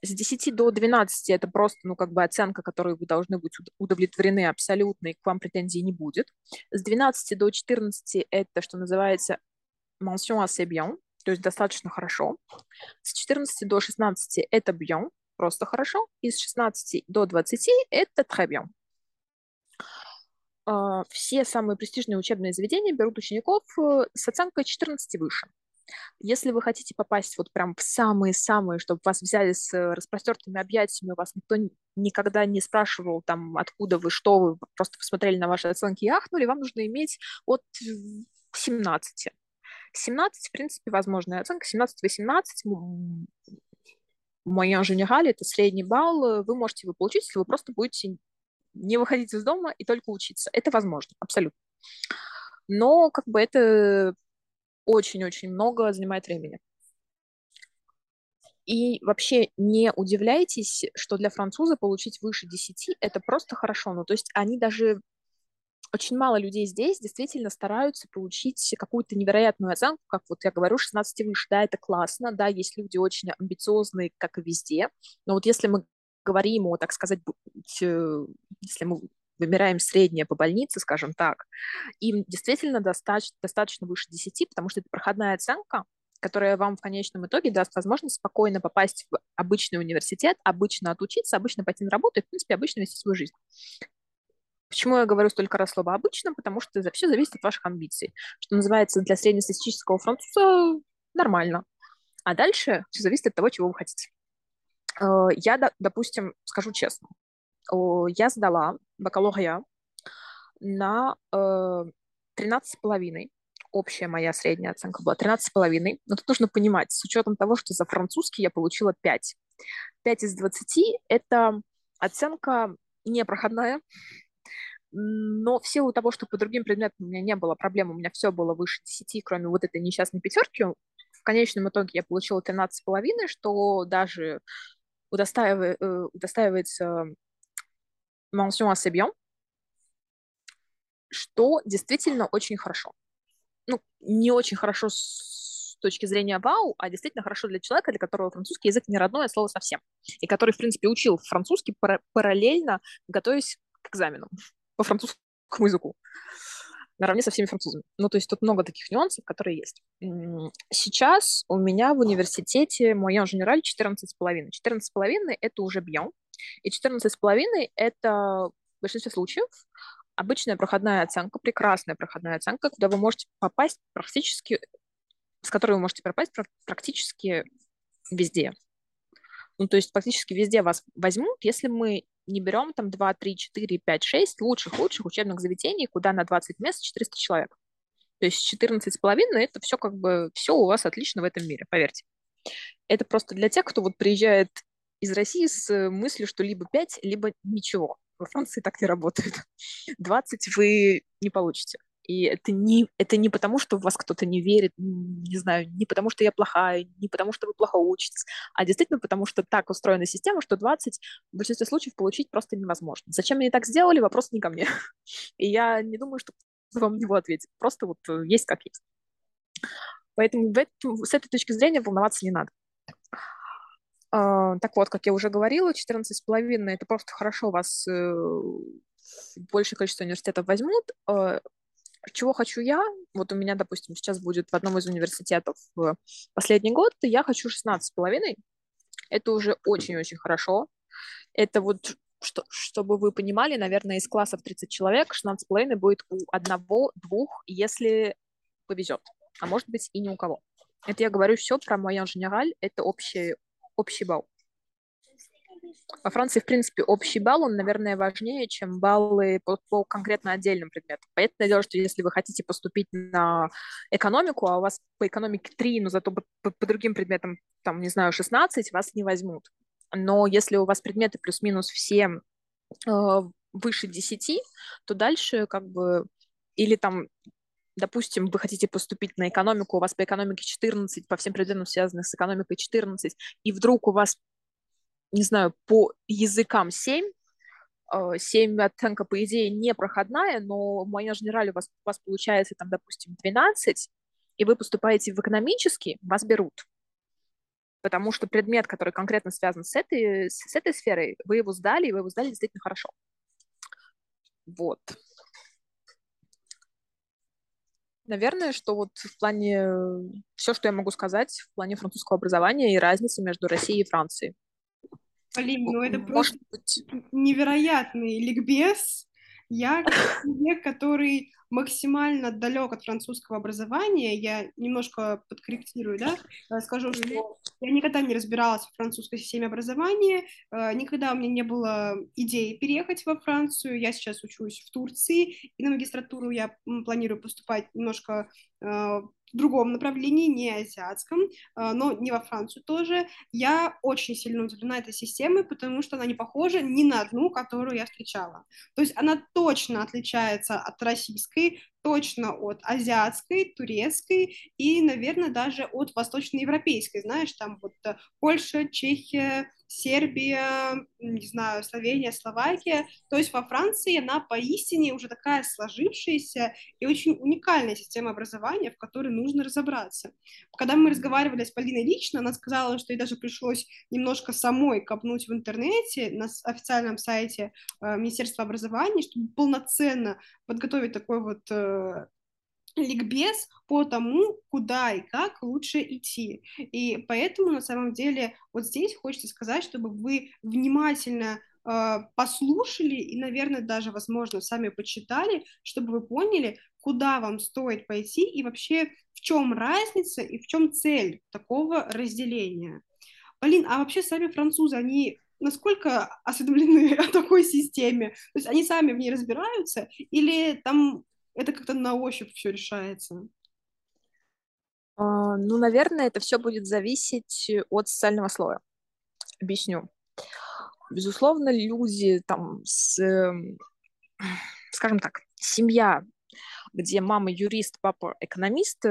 С 10 до 12 это просто, ну, как бы оценка, которой вы должны быть удовлетворены абсолютно, и к вам претензий не будет. С 12 до 14 это, что называется, mention assez bien, то есть достаточно хорошо. С 14 до 16 это bien, просто хорошо. И с 16 до 20 это très bien. Все самые престижные учебные заведения берут учеников с оценкой 14 выше. Если вы хотите попасть вот прям в самые-самые, чтобы вас взяли с распростертыми объятиями, у вас никто никогда не спрашивал, там, откуда вы, что вы, просто посмотрели на ваши оценки и ахнули, вам нужно иметь от 17. 17, в принципе, возможная оценка, 17-18, moyen général, это средний балл, вы можете его получить, если вы просто будете не выходить из дома и только учиться. Это возможно, абсолютно. Но как бы это очень-очень много занимает времени. И вообще не удивляйтесь, что для француза получить выше 10 – это просто хорошо. Ну, то есть они даже, очень мало людей здесь действительно стараются получить какую-то невероятную оценку, как вот я говорю, 16 выше, да, это классно, да, есть люди очень амбициозные, как и везде, но вот если мы говорим о, так сказать, если мы вымираем среднее по больнице, скажем так, им действительно достаточно выше 10, потому что это проходная оценка, которая вам в конечном итоге даст возможность спокойно попасть в обычный университет, обычно отучиться, обычно пойти на работу и, в принципе, обычно вести свою жизнь. Почему я говорю столько раз слово «обычно»? Потому что вообще зависит от ваших амбиций. Что называется, для среднестатистического француза нормально. А дальше все зависит от того, чего вы хотите. Я, допустим, скажу честно, я сдала бакалавриат на 13,5. Общая моя средняя оценка была 13,5. Но тут нужно понимать, с учетом того, что за французский я получила 5. 5 из 20 – это оценка непроходная, но в силу того, что по другим предметам у меня не было проблем, у меня все было выше 10, кроме вот этой несчастной пятерки, в конечном итоге я получила 13,5, что даже удостаивается mention assez bien, что действительно очень хорошо. Ну, не очень хорошо с точки зрения вау, а действительно хорошо для человека, для которого французский язык не родное слово совсем, и который, в принципе, учил французский параллельно, готовясь к экзаменам по французскому языку наравне со всеми французами. Ну, то есть тут много таких нюансов, которые есть. Сейчас у меня в университете моя генераль 14,5. 14,5 – это уже бьем, и 14,5 – это в большинстве случаев обычная проходная оценка, прекрасная проходная оценка, куда вы можете попасть практически, с которой вы можете попасть практически везде. Ну, то есть практически везде вас возьмут, если мы не берем там 2, 3, 4, 5, 6 лучших учебных заведений, куда на 20 мест 400 человек. То есть 14,5 – это все как бы, все у вас отлично в этом мире, поверьте. Это просто для тех, кто вот приезжает из России с мыслью, что либо 5, либо ничего. Во Франции так не работает. 20 вы не получите. И это не потому, что в вас кто-то не верит, не знаю, не потому, что я плохая, не потому, что вы плохо учитесь, а действительно потому, что так устроена система, что 20 в большинстве случаев получить просто невозможно. Зачем они так сделали, вопрос не ко мне. И я не думаю, что вам его ответит. Просто вот есть как есть. Поэтому с этой точки зрения волноваться не надо. Так вот, как я уже говорила, 14,5 это просто хорошо, вас большее количество университетов возьмут. Чего хочу я? Вот у меня, допустим, сейчас будет в одном из университетов последний год, я хочу 16,5. Это уже очень-очень хорошо. Это вот, чтобы вы понимали, наверное, из классов 30 человек 16,5 будет у одного-двух, если повезет. А может быть и ни у кого. Это я говорю все про моя генераль, это общий балл. Во Франции, в принципе, общий балл, он, наверное, важнее, чем баллы по конкретно отдельным предметам. Понятное дело, что если вы хотите поступить на экономику, а у вас по экономике 3, но зато по другим предметам, там, не знаю, 16, вас не возьмут. Но если у вас предметы плюс-минус все выше 10, то дальше как бы... Или там, допустим, вы хотите поступить на экономику, у вас по экономике 14, по всем предметам, связанных с экономикой 14, и вдруг у вас, не знаю, по языкам 7 оценка, по идее, не проходная, но в моей генерале у вас получается, там, допустим, 12, и вы поступаете в экономический, вас берут. Потому что предмет, который конкретно связан с этой сферой, вы его сдали, и вы его сдали действительно хорошо. Вот. Наверное, что вот в плане... Все, что я могу сказать в плане французского образования и разницы между Россией и Францией. Полин, ну это просто невероятный ликбез. Я человек, который максимально далек от французского образования. Я немножко подкорректирую, да? Скажу, что я никогда не разбиралась в французской системе образования, никогда у меня не было идеи переехать во Францию. Я сейчас учусь в Турции, и на магистратуру я планирую поступать немножко в другом направлении, не азиатском, но не во Францию тоже. Я очень сильно удивлена этой системой, потому что она не похожа ни на одну, которую я встречала. То есть она точно отличается от российской, точно от азиатской, турецкой и, наверное, даже от восточноевропейской. Знаешь, там вот Польша, Чехия, Сербия, не знаю, Словения, Словакия. То есть во Франции она поистине уже такая сложившаяся и очень уникальная система образования, в которой нужно разобраться. Когда мы разговаривали с Полиной лично, она сказала, что ей даже пришлось немножко самой копнуть в интернете на официальном сайте Министерства образования, чтобы полноценно подготовить такой вот ликбез по тому, куда и как лучше идти. И поэтому, на самом деле, вот здесь хочется сказать, чтобы вы внимательно послушали и, наверное, даже, возможно, сами почитали, чтобы вы поняли, куда вам стоит пойти и вообще в чем разница и в чем цель такого разделения. Полин, а вообще сами французы, они насколько осведомлены о такой системе? То есть они сами в ней разбираются или там это как-то на ощупь все решается? Ну, наверное, это все будет зависеть от социального слоя. Объясню. Безусловно, люди там скажем так, семья, где мама юрист, папа экономист,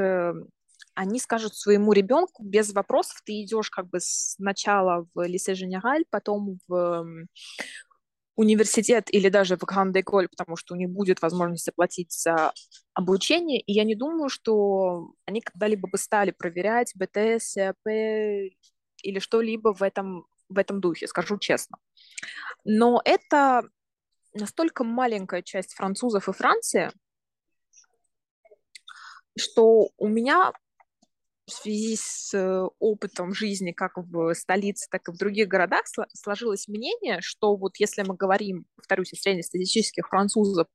они скажут своему ребенку без вопросов: ты идешь как бы сначала в Lycée Général, потом в университет или даже в Гранд-Эколь, потому что у них будет возможность оплатить за обучение. И я не думаю, что они когда-либо бы стали проверять БТС, АП или что-либо в этом духе, скажу честно. Но это настолько маленькая часть французов и Франции, что у меня в связи с опытом жизни как в столице, так и в других городах сложилось мнение, что вот если мы говорим, повторюсь, о среднестатистических французов,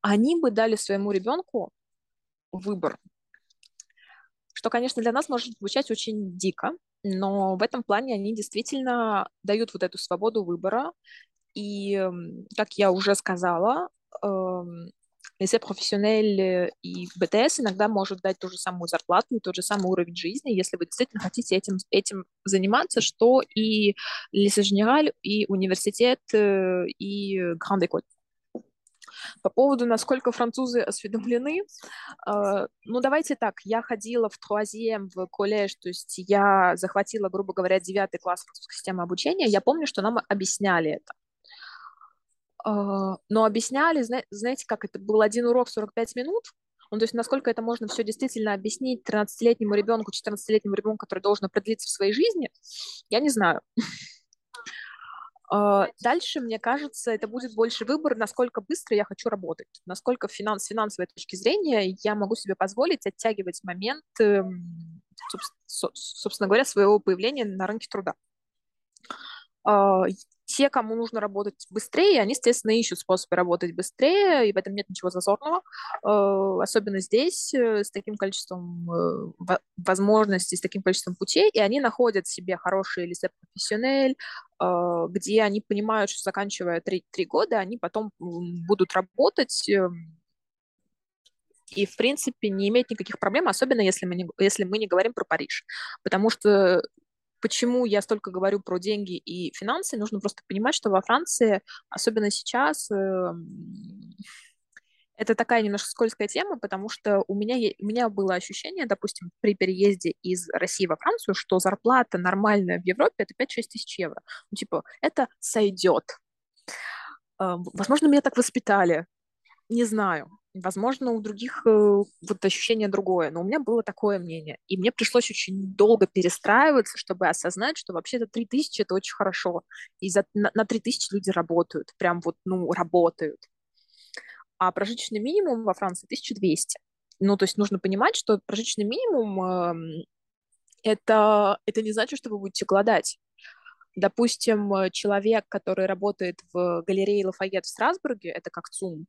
они бы дали своему ребенку выбор. Что, конечно, для нас может звучать очень дико, но в этом плане они действительно дают вот эту свободу выбора. И, как я уже сказала, Lycée Professionnel и БТС иногда может дать ту же самую зарплату и тот же самый уровень жизни, если вы действительно хотите этим заниматься, что и Lycée Général, и университет, и Гранд-Эколь. По поводу, насколько французы осведомлены, ну, давайте так, я ходила в Труазьем, в колледж, то есть я захватила, грубо говоря, 9 класс французской системы обучения, я помню, что нам объясняли это. Но объясняли, знаете, как это был один урок 45 минут, ну, то есть насколько это можно все действительно объяснить 13-летнему ребенку, 14-летнему ребенку, который должен определиться в своей жизни, я не знаю. Дальше, мне кажется, это будет больше выбор, насколько быстро я хочу работать, насколько с финансовой точки зрения я могу себе позволить оттягивать момент, собственно говоря, своего появления на рынке труда. Те, кому нужно работать быстрее, они, естественно, ищут способы работать быстрее, и в этом нет ничего зазорного, особенно здесь, с таким количеством возможностей, с таким количеством путей, и они находят себе хорошие Lycée Professionnel, где они понимают, что заканчивая 3 года, они потом будут работать и, в принципе, не иметь никаких проблем, особенно если мы не говорим про Париж, потому что почему я столько говорю про деньги и финансы, нужно просто понимать, что во Франции, особенно сейчас, это такая немножко скользкая тема, потому что у меня было ощущение, допустим, при переезде из России во Францию, что зарплата нормальная в Европе – это 5-6 тысяч евро. Ну, типа, это сойдет. Возможно, меня так воспитали. Не знаю. Возможно, у других вот ощущение другое, но у меня было такое мнение. И мне пришлось очень долго перестраиваться, чтобы осознать, что вообще-то 3000 – это очень хорошо. И на 3000 люди работают, прям вот, ну, работают. А прожиточный минимум во Франции – 1200. Ну, то есть нужно понимать, что прожиточный минимум это не значит, что вы будете голодать. Допустим, человек, который работает в галерее Лафайет в Страсбурге, это как ЦУМ,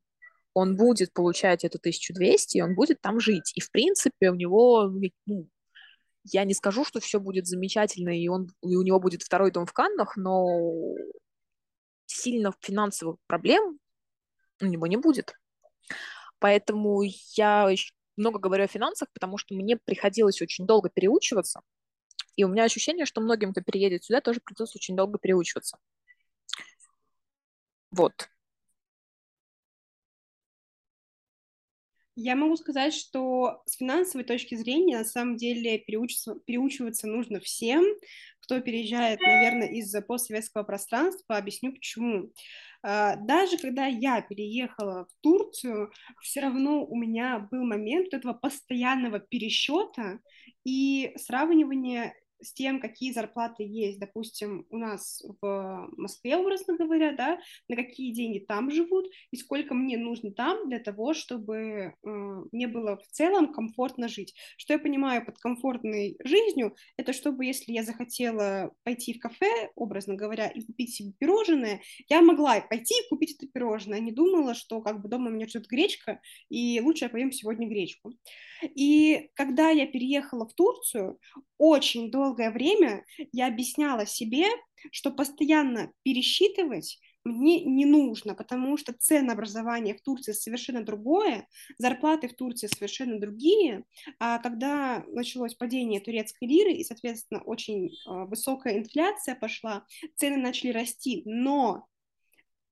он будет получать эту 1200, и он будет там жить. И, в принципе, у него, ну, я не скажу, что все будет замечательно, и у него будет второй дом в Каннах, но сильно финансовых проблем у него не будет. Поэтому я много говорю о финансах, потому что мне приходилось очень долго переучиваться, и у меня ощущение, что многим, кто переедет сюда, тоже придется очень долго переучиваться. Вот. Я могу сказать, что с финансовой точки зрения, на самом деле, переучиваться нужно всем, кто переезжает, наверное, из постсоветского пространства. Объясню, почему. Даже когда я переехала в Турцию, все равно у меня был момент этого постоянного пересчета и сравнивания с тем, какие зарплаты есть, допустим, у нас в Москве, образно говоря, да, на какие деньги там живут и сколько мне нужно там для того, чтобы мне было в целом комфортно жить. Что я понимаю под комфортной жизнью, это чтобы, если я захотела пойти в кафе, образно говоря, и купить себе пирожное, я могла пойти и купить это пирожное, не думала, что как бы дома меня ждет гречка, и лучше я поем сегодня гречку. И когда я переехала в Турцию, очень долгое время я объясняла себе, что постоянно пересчитывать мне не нужно, потому что ценообразование в Турции совершенно другое, зарплаты в Турции совершенно другие. А когда началось падение турецкой лиры и, соответственно, очень высокая инфляция пошла, цены начали расти, но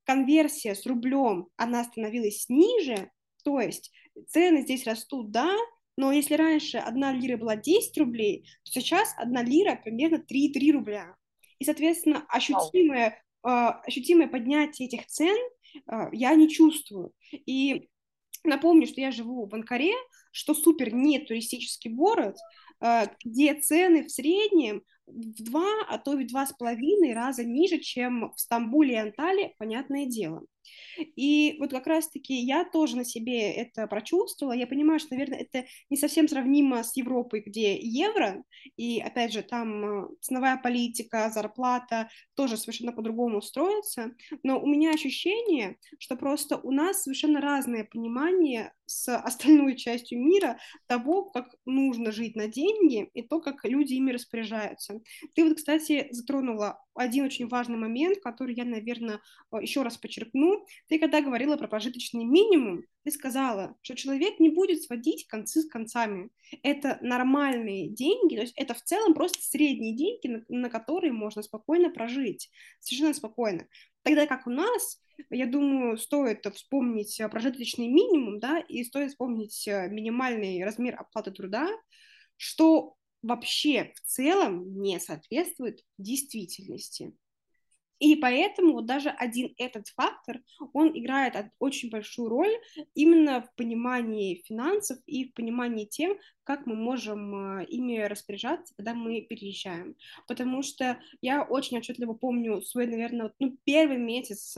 конверсия с рублем, она становилась ниже, то есть цены здесь растут, да, но если раньше 1 лира была 10 рублей, то сейчас 1 лира примерно 3,3 рубля. И, соответственно, ощутимое поднятие этих цен я не чувствую. И напомню, что я живу в Анкаре, что супер не туристический город, где цены в среднем в 2, а то и в 2,5 раза ниже, чем в Стамбуле и Анталии, понятное дело. И вот как раз-таки я тоже на себе это прочувствовала. Я понимаю, что, наверное, это не совсем сравнимо с Европой, где евро, и, опять же, там ценовая политика, зарплата тоже совершенно по-другому устроится, но у меня ощущение, что просто у нас совершенно разное понимание с остальной частью мира того, как нужно жить на деньги и то, как люди ими распоряжаются. Ты вот, кстати, затронула один очень важный момент, который я, наверное, еще раз подчеркну. Ты когда говорила про прожиточный минимум, ты сказала, что человек не будет сводить концы с концами. Это нормальные деньги, то есть это в целом просто средние деньги, на которые можно спокойно прожить, совершенно спокойно. Тогда как у нас, я думаю, стоит вспомнить прожиточный минимум, да, и стоит вспомнить минимальный размер оплаты труда, что вообще в целом не соответствует действительности. И поэтому даже один этот фактор, он играет очень большую роль именно в понимании финансов и в понимании тем, как мы можем ими распоряжаться, когда мы переезжаем. Потому что я очень отчетливо помню свой, наверное, первый месяц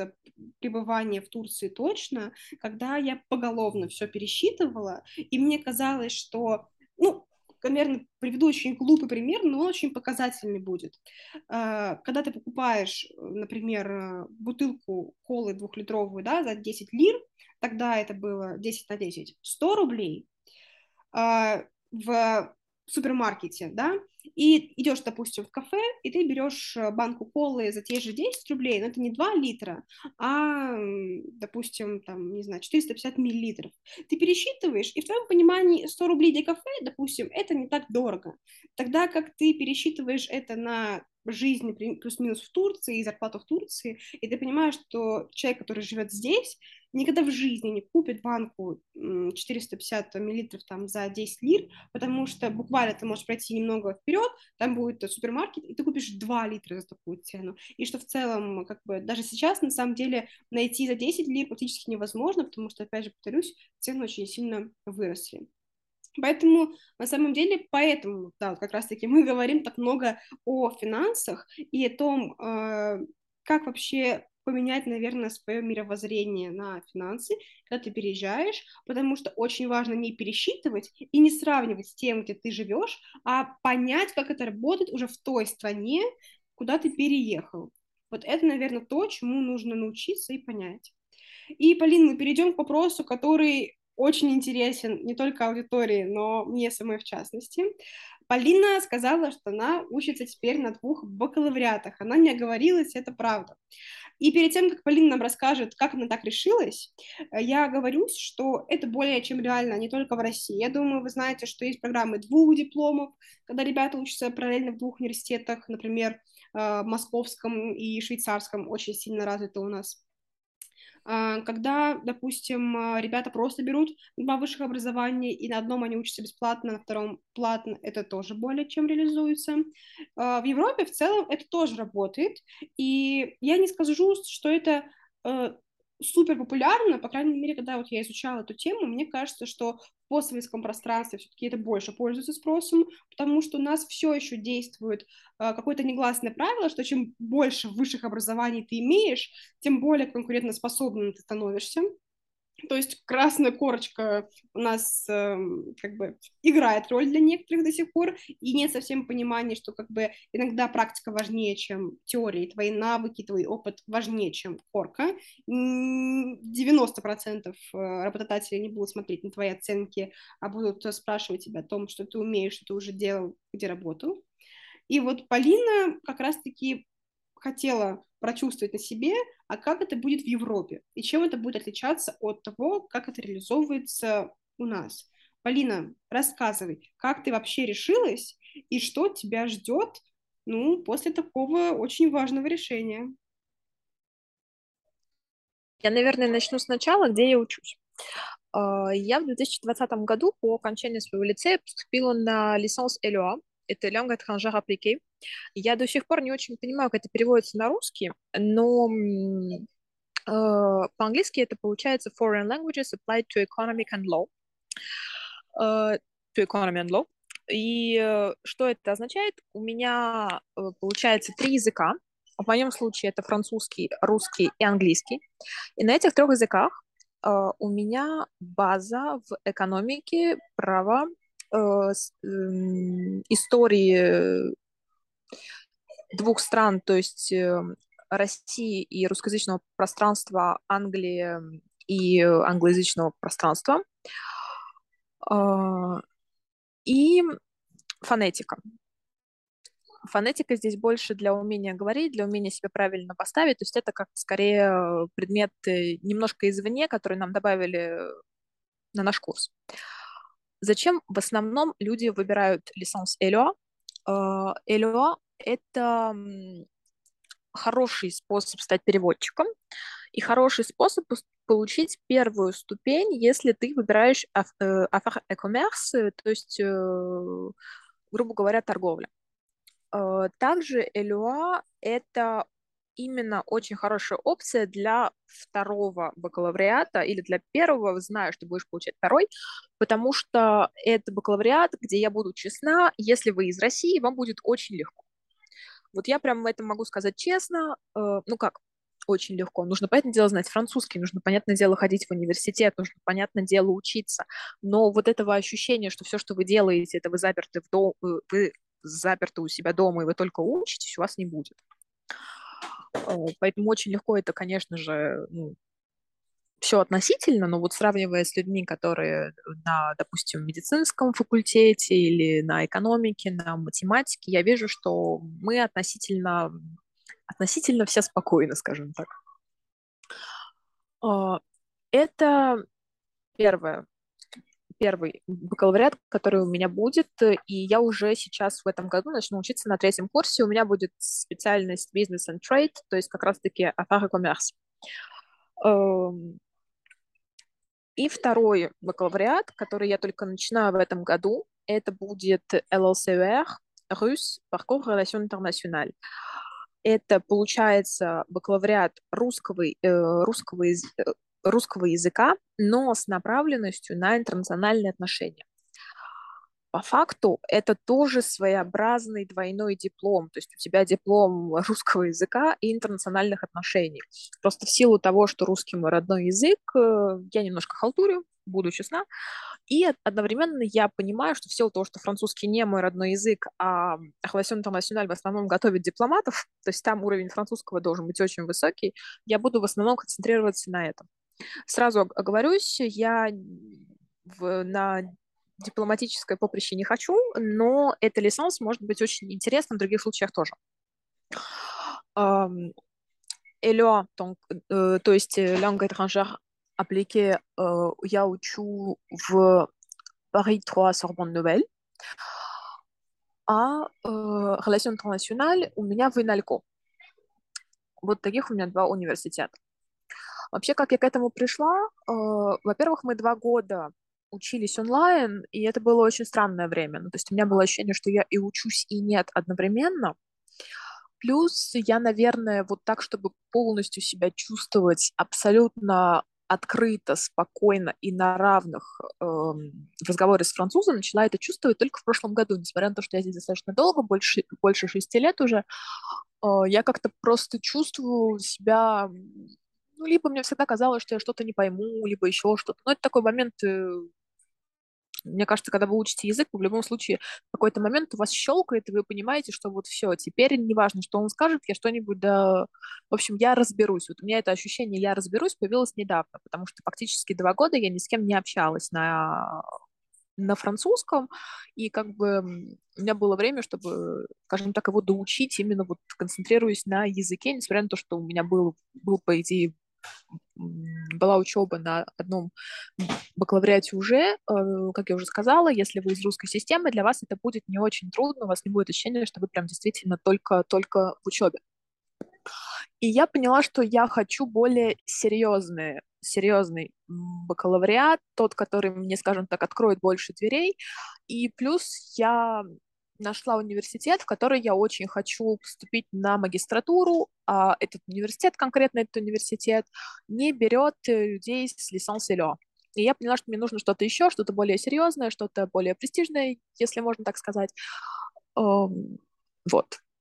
пребывания в Турции точно, когда я поголовно все пересчитывала, и мне казалось, что, наверное, приведу очень глупый пример, но он очень показательный будет. Когда ты покупаешь, например, бутылку колы 2-литровую, да, за 10 лир, тогда это было 10/10, 100 рублей в супермаркете, да, и идешь, допустим, в кафе, и ты берешь банку колы за те же 10 рублей, но это не 2 литра, а, допустим, там, не знаю, 450 миллилитров. Ты пересчитываешь, и в твоем понимании 100 рублей для кафе, допустим, это не так дорого. Тогда как ты пересчитываешь это на жизнь плюс-минус в Турции и зарплату в Турции, и ты понимаешь, что человек, который живет здесь, никогда в жизни не купит банку 450 миллилитров там за 10 лир, потому что буквально ты можешь пройти немного вперед, там будет супермаркет, и ты купишь 2 литра за такую цену. И что в целом, как бы, даже сейчас, на самом деле, найти за 10 лир практически невозможно, потому что, опять же, повторюсь, цены очень сильно выросли. Поэтому, на самом деле, да, как раз-таки мы говорим так много о финансах и о том, как вообще поменять, наверное, свое мировоззрение на финансы, когда ты переезжаешь, потому что очень важно не пересчитывать и не сравнивать с тем, где ты живешь, а понять, как это работает уже в той стране, куда ты переехал. Вот это, наверное, то, чему нужно научиться и понять. И, Полин, мы перейдем к вопросу, который очень интересен не только аудитории, но мне самой в частности. Полина сказала, что она учится теперь на 2 бакалавриатах. Она не оговорилась, это правда. И перед тем, как Полина нам расскажет, как она так решилась, я оговорюсь, что это более чем реально не только в России. Я думаю, вы знаете, что есть программы 2 дипломов, когда ребята учатся параллельно в 2 университетах, например, в московском и швейцарском, очень сильно развито у нас. Когда, допустим, ребята просто берут 2 высших образования, и на одном они учатся бесплатно, на втором платно, это тоже более чем реализуется. В Европе в целом это тоже работает, и я не скажу, что это супер популярно, по крайней мере, когда вот я изучала эту тему, мне кажется, что в постсоветском пространстве все-таки это больше пользуется спросом, потому что у нас все еще действует какое-то негласное правило, что чем больше высших образований ты имеешь, тем более конкурентоспособным ты становишься. То есть красная корочка у нас как бы играет роль для некоторых до сих пор, и нет совсем понимания, что как бы иногда практика важнее, чем теория, твои навыки, твой опыт важнее, чем корка. 90% работодателей не будут смотреть на твои оценки, а будут спрашивать тебя о том, что ты умеешь, что ты уже делал, где работал. И вот Полина как раз-таки хотела прочувствовать на себе, а как это будет в Европе, и чем это будет отличаться от того, как это реализовывается у нас. Полина, рассказывай, как ты вообще решилась, и что тебя ждет, после такого очень важного решения? Я, наверное, начну сначала, где я учусь. Я в 2020 году по окончании своего лицея поступила на Licence LEA, это langue étrangère appliquée. Я до сих пор не очень понимаю, как это переводится на русский, но по-английски это получается Foreign Languages Applied to Economic and Law. И что это означает? У меня получается 3 языка. В моем случае это французский, русский и английский. И на этих 3 языках у меня база в экономике, право, истории двух стран, то есть России и русскоязычного пространства, Англии и англоязычного пространства, и фонетика. Фонетика здесь больше для умения говорить, для умения себя правильно поставить, то есть это как скорее предмет немножко извне, который нам добавили на наш курс. Зачем в основном люди выбирают Licence LEA? LEA – это хороший способ стать переводчиком и хороший способ получить первую ступень, если ты выбираешь affaires et commerce, то есть, грубо говоря, торговля. Также LEA – это именно очень хорошая опция для второго бакалавриата или для первого, знаю, что будешь получать второй, потому что это бакалавриат, где я буду честна, если вы из России, вам будет очень легко. Вот я прям это могу сказать честно, очень легко. Нужно, понятное дело, знать французский, нужно, понятное дело, ходить в университет, нужно, понятное дело, учиться, но вот этого ощущения, что все, что вы делаете, это вы заперты у себя дома, и вы только учитесь, у вас не будет. Поэтому очень легко это, конечно же, все относительно, но вот сравнивая с людьми, которые на, допустим, медицинском факультете или на экономике, на математике, я вижу, что мы относительно все спокойно, скажем так. Это первый бакалавриат, который у меня будет, и я уже сейчас в этом году начну учиться на 3 курсе. У меня будет специальность Business and Trade, то есть как раз-таки Affaires et Commerce. И второй бакалавриат, который я только начинаю в этом году, это будет LLCER russe parcours Relations Internationales. Это, получается, бакалавриат русского языка, но с направленностью на интернациональные отношения. По факту это тоже своеобразный двойной диплом, то есть у тебя диплом русского языка и интернациональных отношений. Просто в силу того, что русский мой родной язык, я немножко халтурю, буду честна, и одновременно я понимаю, что в силу того, что французский не мой родной язык, а Collège International в основном готовит дипломатов, то есть там уровень французского должен быть очень высокий, я буду в основном концентрироваться на этом. Сразу оговорюсь, я на дипломатическое поприще не хочу, но эта лиценз может быть очень интересна в других случаях тоже. LEA, то есть langue étrangère appliquée, я учу в Paris 3, Sorbonne Nouvelle, а Relations Internationales у меня в INALCO. Вот таких у меня 2 университета. Вообще, как я к этому пришла, во-первых, мы 2 года учились онлайн, и это было очень странное время. То есть у меня было ощущение, что я и учусь, и нет одновременно. плюс я, наверное, вот так, чтобы полностью себя чувствовать абсолютно открыто, спокойно и на равных в разговоре с французом, начала это чувствовать только в прошлом году, несмотря на то, что я здесь достаточно долго, больше 6 лет уже, я как-то просто чувствую себя, ну, либо мне всегда казалось, что я что-то не пойму, либо еще что-то, но это такой момент, мне кажется, когда вы учите язык, в любом случае в какой-то момент у вас щелкает, и вы понимаете, что вот все, теперь неважно, что он скажет, я что-нибудь, да, в общем, я разберусь. Вот у меня это ощущение «я разберусь» появилось недавно, потому что фактически 2 года я ни с кем не общалась на французском, и как бы у меня было время, чтобы, скажем так, его доучить, именно вот концентрируясь на языке, несмотря на то, что у меня был по идее, была учеба на одном бакалавриате уже, как я уже сказала, если вы из русской системы, для вас это будет не очень трудно, у вас не будет ощущения, что вы прям действительно только в учебе. И я поняла, что я хочу более серьезный бакалавриат, тот, который мне, скажем так, откроет больше дверей, и плюс я нашла университет, в который я очень хочу поступить на магистратуру, а конкретно этот университет, не берет людей с Licence LEA. И я поняла, что мне нужно что-то еще, что-то более серьезное, что-то более престижное, если можно так сказать. Вот.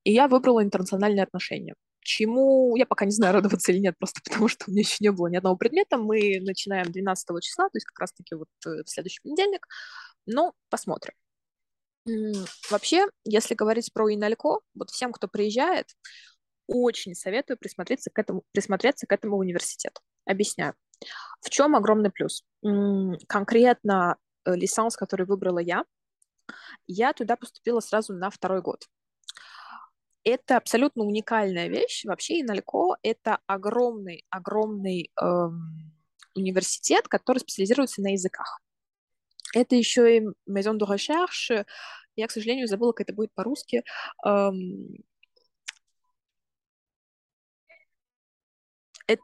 И я выбрала интернациональные отношения. Чему я пока не знаю, радоваться или нет, просто потому что у меня еще не было ни одного предмета. Мы начинаем 12 числа, то есть как раз-таки вот в следующий понедельник. Ну, посмотрим. Вообще, если говорить про INALCO, вот всем, кто приезжает, очень советую присмотреться к этому университету. Объясняю. В чем огромный плюс? Конкретно лиценз, который выбрала я туда поступила сразу на 2-й год. Это абсолютно уникальная вещь. Вообще INALCO – это огромный университет, который специализируется на языках. Это еще и Maison de Recherche. Я, к сожалению, забыла, как это будет по-русски. Это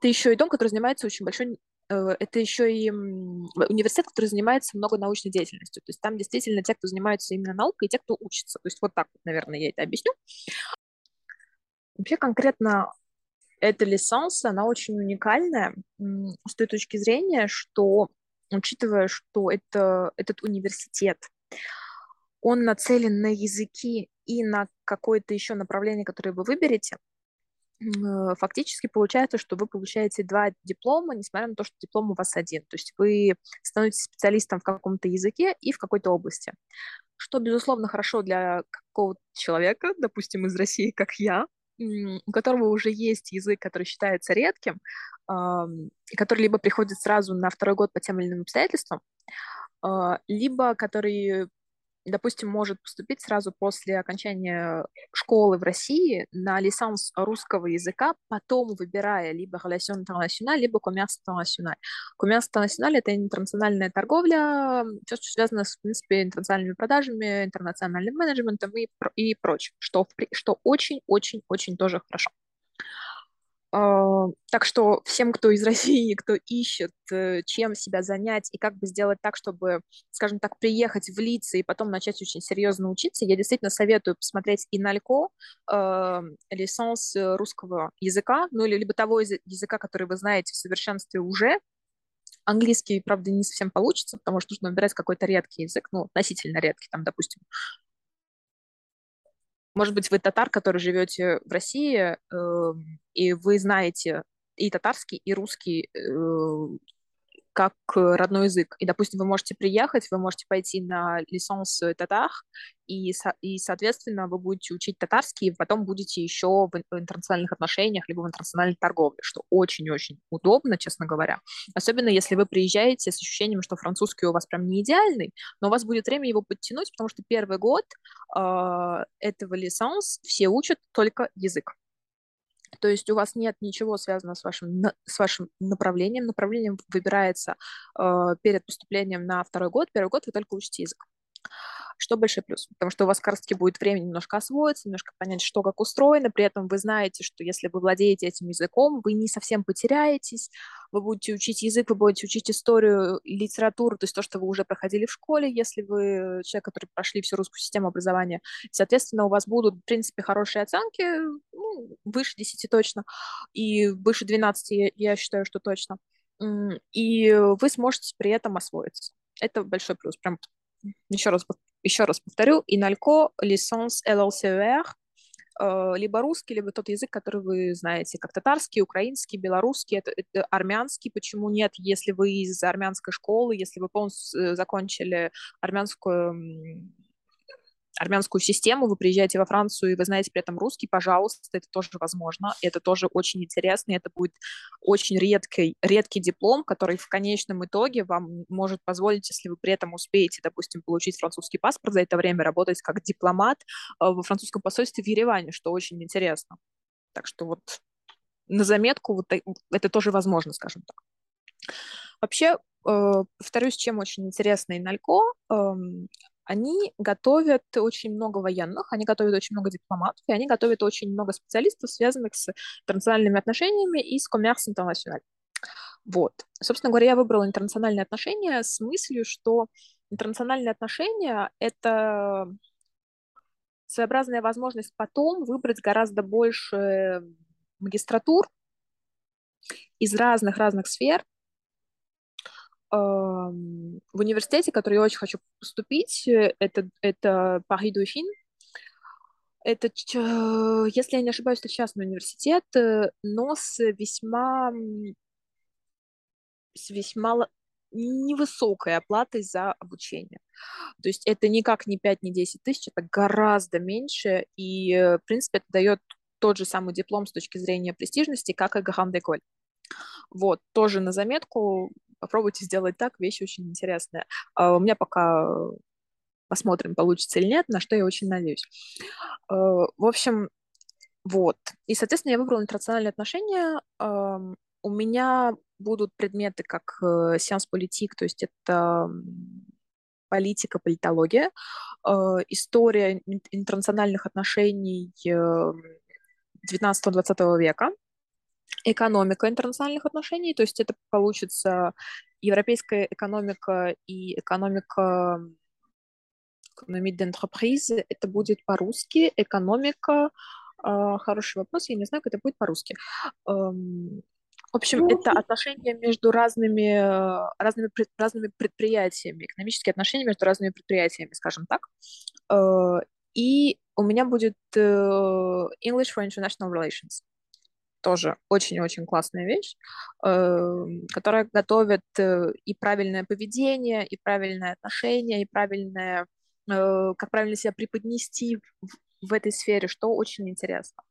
еще и дом, который занимается очень большой... Это еще и университет, который занимается много научной деятельностью. То есть там действительно те, кто занимаются именно наукой, и те, кто учится. То есть вот так вот, наверное, я это объясню. Вообще конкретно эта лиценз, она очень уникальная с той точки зрения, что... Учитывая, что этот университет, он нацелен на языки и на какое-то еще направление, которое вы выберете, фактически получается, что вы получаете 2 диплома, несмотря на то, что диплом у вас один. То есть вы становитесь специалистом в каком-то языке и в какой-то области. Что, безусловно, хорошо для какого-то человека, допустим, из России, как я, у которого уже есть язык, который считается редким, и который либо приходит сразу на 2-й год по тем или иным обстоятельствам, либо который, допустим, может поступить сразу после окончания школы в России на лиценз русского языка, потом выбирая либо Relations Internationales, либо Commerce International. Commerce International – это интернациональная торговля, все, что связано с, в принципе, интернациональными продажами, интернациональным менеджментом и прочим, что очень-очень-очень тоже хорошо. Так что всем, кто из России, кто ищет, чем себя занять и как бы сделать так, чтобы, скажем так, приехать, влиться и потом начать очень серьезно учиться, я действительно советую посмотреть INALCO, лиценз русского языка, ну или либо того языка, который вы знаете в совершенстве уже. Английский, правда, не совсем получится, потому что нужно выбирать какой-то редкий язык, ну, относительно редкий, там, допустим. Может быть, вы татар, который живете в России, и вы знаете и татарский, и русский как родной язык. И, допустим, вы можете приехать, вы можете пойти на лиценз татар, и, соответственно, вы будете учить татарский, и потом будете еще в интернациональных отношениях, либо в интернациональной торговле, что очень-очень удобно, честно говоря. Особенно, если вы приезжаете с ощущением, что французский у вас прям не идеальный, но у вас будет время его подтянуть, потому что 1-й год этого лиценз все учат только язык. То есть у вас нет ничего связанного с вашим направлением. Направление выбирается перед поступлением на 2-й год. 1-й год вы только учите язык. что большой плюс, потому что у вас как раз-таки будет время немножко освоиться, немножко понять, что как устроено, при этом вы знаете, что если вы владеете этим языком, вы не совсем потеряетесь, вы будете учить язык, вы будете учить историю и литературу, то есть то, что вы уже проходили в школе, если вы человек, который прошли всю русскую систему образования, соответственно, у вас будут, в принципе, хорошие оценки, ну, выше 10 точно, и выше 12, я считаю, что точно, и вы сможете при этом освоиться. Это большой плюс, прям еще раз повторю, INALCO, Licence LLCER, либо русский, либо тот язык, который вы знаете, как татарский, украинский, белорусский, это армянский, почему нет, если вы из армянской школы, если вы полностью закончили армянскую систему, вы приезжаете во Францию, и вы знаете при этом русский, пожалуйста, это тоже возможно, это тоже очень интересно, и это будет очень редкий диплом, который в конечном итоге вам может позволить, если вы при этом успеете, допустим, получить французский паспорт за это время, работать как дипломат во французском посольстве в Ереване, что очень интересно. Так что вот на заметку, вот это тоже возможно, скажем так. Вообще, повторюсь, чем очень интересно INALCO, они готовят очень много военных, они готовят очень много дипломатов, и они готовят очень много специалистов, связанных с интернациональными отношениями и с коммерсом интернациональным. Вот. Собственно говоря, я выбрала интернациональные отношения с мыслью, что интернациональные отношения — это своеобразная возможность потом выбрать гораздо больше магистратур из разных сфер, в университете, который я очень хочу поступить, это Paris Dauphine. Это, если я не ошибаюсь, это частный университет, но с весьма невысокой оплатой за обучение. То есть это никак не 5, не 10 тысяч, это гораздо меньше, и, в принципе, это дает тот же самый диплом с точки зрения престижности, как и Grande École. Вот, тоже на заметку. Попробуйте сделать так, вещи очень интересные. У меня пока посмотрим, получится или нет, на что я очень надеюсь. В общем, вот. И, соответственно, я выбрала интернациональные отношения. У меня будут предметы как sciences politiques, то есть это политика, политология, история интернациональных отношений 19-20 века, экономика интернациональных отношений, то есть это получится европейская экономика и экономика d'entreprise, это будет по-русски, экономика, хороший вопрос, я не знаю, как это будет по-русски. В общем, это отношения между разными предприятиями, экономические отношения между разными предприятиями, скажем так. И у меня будет English for International Relations. Тоже очень-очень классная вещь, которая готовит и правильное поведение, и правильное отношение, и правильное, как правильно себя преподнести в этой сфере, что очень интересно.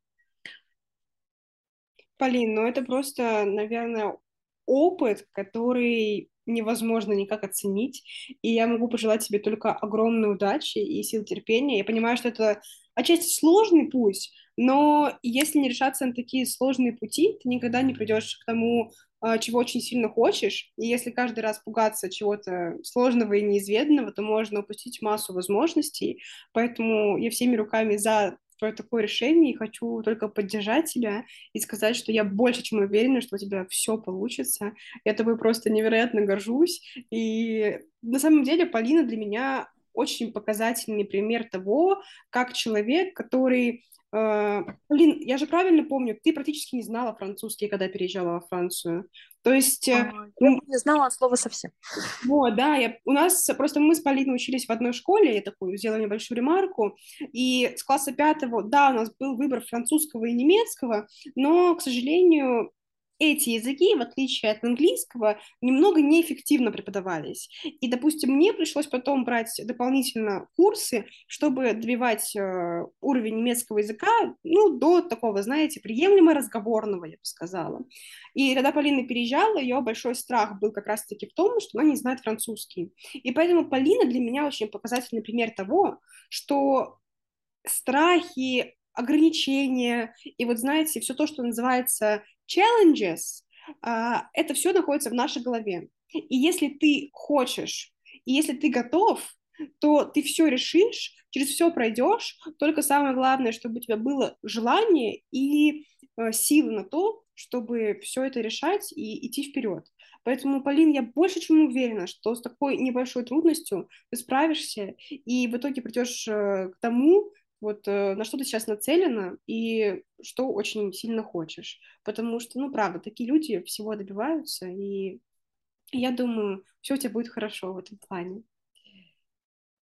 Полин, ну это просто, наверное, опыт, который невозможно никак оценить, и я могу пожелать тебе только огромной удачи и сил терпения. Я понимаю, что это отчасти сложный путь, но если не решаться на такие сложные пути, ты никогда не придешь к тому, чего очень сильно хочешь. И если каждый раз пугаться чего-то сложного и неизведанного, то можно упустить массу возможностей. Поэтому я всеми руками за твое такое решение и хочу только поддержать тебя и сказать, что я больше чем уверена, что у тебя все получится. Я тобой просто невероятно горжусь. И на самом деле Полина для меня очень показательный пример того, как человек, который... Блин, я же правильно помню, ты практически не знала французский, когда переезжала во Францию. То есть... Я не знала от слова совсем. Вот, да, у нас просто мы с Полиной учились в одной школе, я такую сделала небольшую ремарку, и с класса 5, да, у нас был выбор французского и немецкого, но, к сожалению... Эти языки, в отличие от английского, немного неэффективно преподавались. И, допустим, мне пришлось потом брать дополнительно курсы, чтобы добивать уровень немецкого языка, ну, до такого, знаете, приемлемо разговорного, я бы сказала. И когда Полина переезжала, ее большой страх был как раз-таки в том, что она не знает французский. И поэтому Полина для меня очень показательный пример того, что страхи, ограничения и вот, знаете, все то, что называется challenges, это все находится в нашей голове. И если ты хочешь, и если ты готов, то ты все решишь, через все пройдешь, только самое главное, чтобы у тебя было желание и силы на то, чтобы все это решать и идти вперед. Поэтому, Полин, я больше чем уверена, что с такой небольшой трудностью ты справишься и в итоге придешь к тому, вот на что ты сейчас нацелена и что очень сильно хочешь. Потому что, ну, правда, такие люди всего добиваются, и я думаю, все у тебя будет хорошо в этом плане.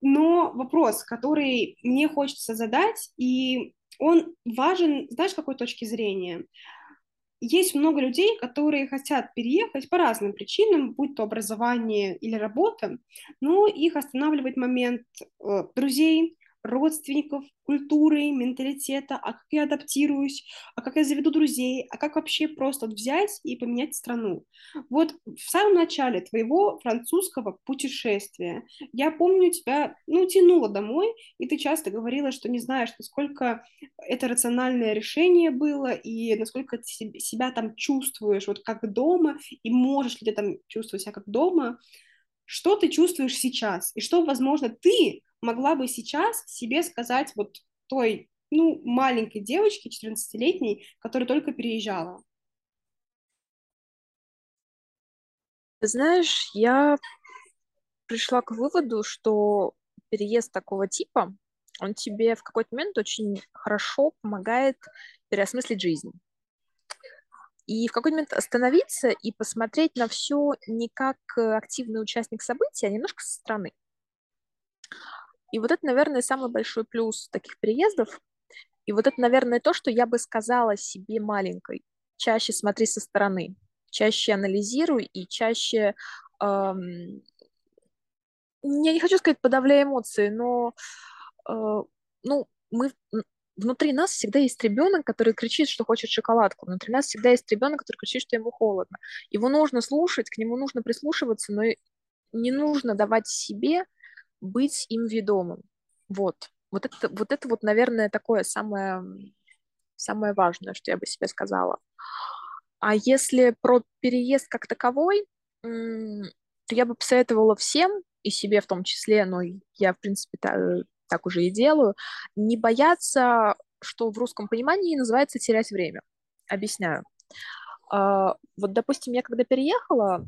Но вопрос, который мне хочется задать, и он важен, знаешь, с какой точки зрения? Есть много людей, которые хотят переехать по разным причинам, будь то образование или работа, но их останавливает момент друзей, родственников, культуры, менталитета, а как я адаптируюсь, а как я заведу друзей, а как вообще просто взять и поменять страну. Вот в самом начале твоего французского путешествия я помню, тебя, тянуло домой, и ты часто говорила, что не знаешь, насколько это рациональное решение было, и насколько ты себя там чувствуешь вот как дома, и можешь ли ты там чувствовать себя как дома. Что ты чувствуешь сейчас, и что, возможно, ты могла бы сейчас себе сказать вот той, маленькой девочке, 14-летней, которая только переезжала? Знаешь, я пришла к выводу, что переезд такого типа, он тебе в какой-то момент очень хорошо помогает переосмыслить жизнь. И в какой-то момент остановиться и посмотреть на все не как активный участник событий, а немножко со стороны. И вот это, наверное, самый большой плюс таких переездов. И вот это, наверное, то, что я бы сказала себе маленькой. Чаще смотри со стороны, чаще анализируй и чаще... Я не хочу сказать подавляй эмоции, но мы... Внутри нас всегда есть ребенок, который кричит, что хочет шоколадку. Внутри нас всегда есть ребенок, который кричит, что ему холодно. Его нужно слушать, к нему нужно прислушиваться, но не нужно давать себе быть им ведомым. Вот. Вот это, наверное, такое самое важное, что я бы себе сказала. А если про переезд как таковой, то я бы посоветовала всем, и себе в том числе, но я, в принципе, так уже и делаю, не бояться, что в русском понимании называется терять время. Объясняю. Вот, допустим, я когда переехала,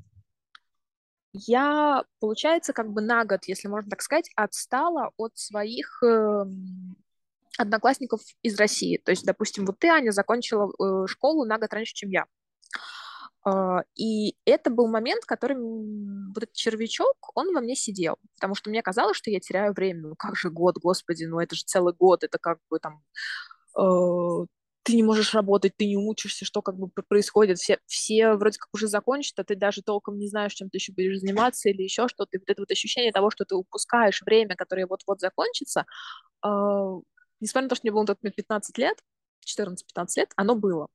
я, получается, как бы на год, если можно так сказать, отстала от своих одноклассников из России. То есть, допустим, вот ты, Аня, закончила школу на год раньше, чем я. И это был момент, который вот этот червячок, он во мне сидел, потому что мне казалось, что я теряю время. Ну как же год, господи, это же целый год, это как бы там ты не можешь работать, ты не учишься, что как бы происходит, все вроде как уже закончат, а ты даже толком не знаешь, чем ты еще будешь заниматься или еще что-то. И вот это вот ощущение того, что ты упускаешь время, которое вот-вот закончится, несмотря на то, что мне было на тот момент 15 лет, 14-15 лет, оно было.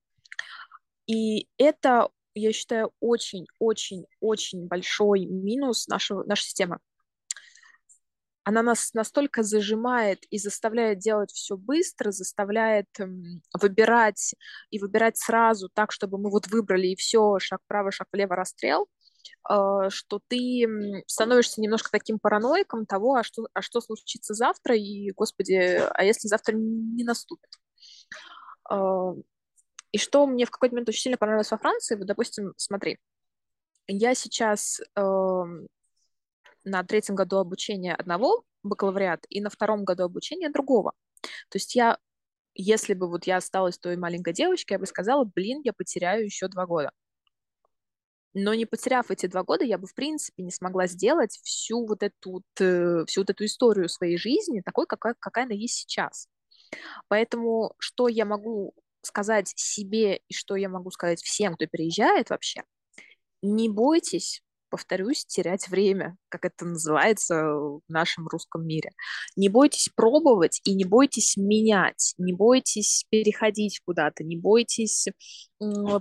И это... я считаю, очень-очень-очень большой минус нашей системы. Она нас настолько зажимает и заставляет делать все быстро, заставляет выбирать сразу так, чтобы мы вот выбрали и все, шаг вправо, шаг влево, расстрел, что ты становишься немножко таким параноиком того, а что случится завтра, и, господи, а если завтра не наступит? И что мне в какой-то момент очень сильно понравилось во Франции, вот, допустим, смотри, я сейчас на третьем году обучения одного бакалавриата и на втором году обучения другого. То есть я, если бы вот я осталась той маленькой девочкой, я бы сказала, я потеряю еще 2 года. Но не потеряв эти 2 года, я бы, в принципе, не смогла сделать всю вот эту историю своей жизни такой, какая она есть сейчас. Поэтому что я могу сказать себе и что я могу сказать всем, кто переезжает вообще: не бойтесь, повторюсь, терять время, как это называется в нашем русском мире. Не бойтесь пробовать и не бойтесь менять, не бойтесь переходить куда-то, не бойтесь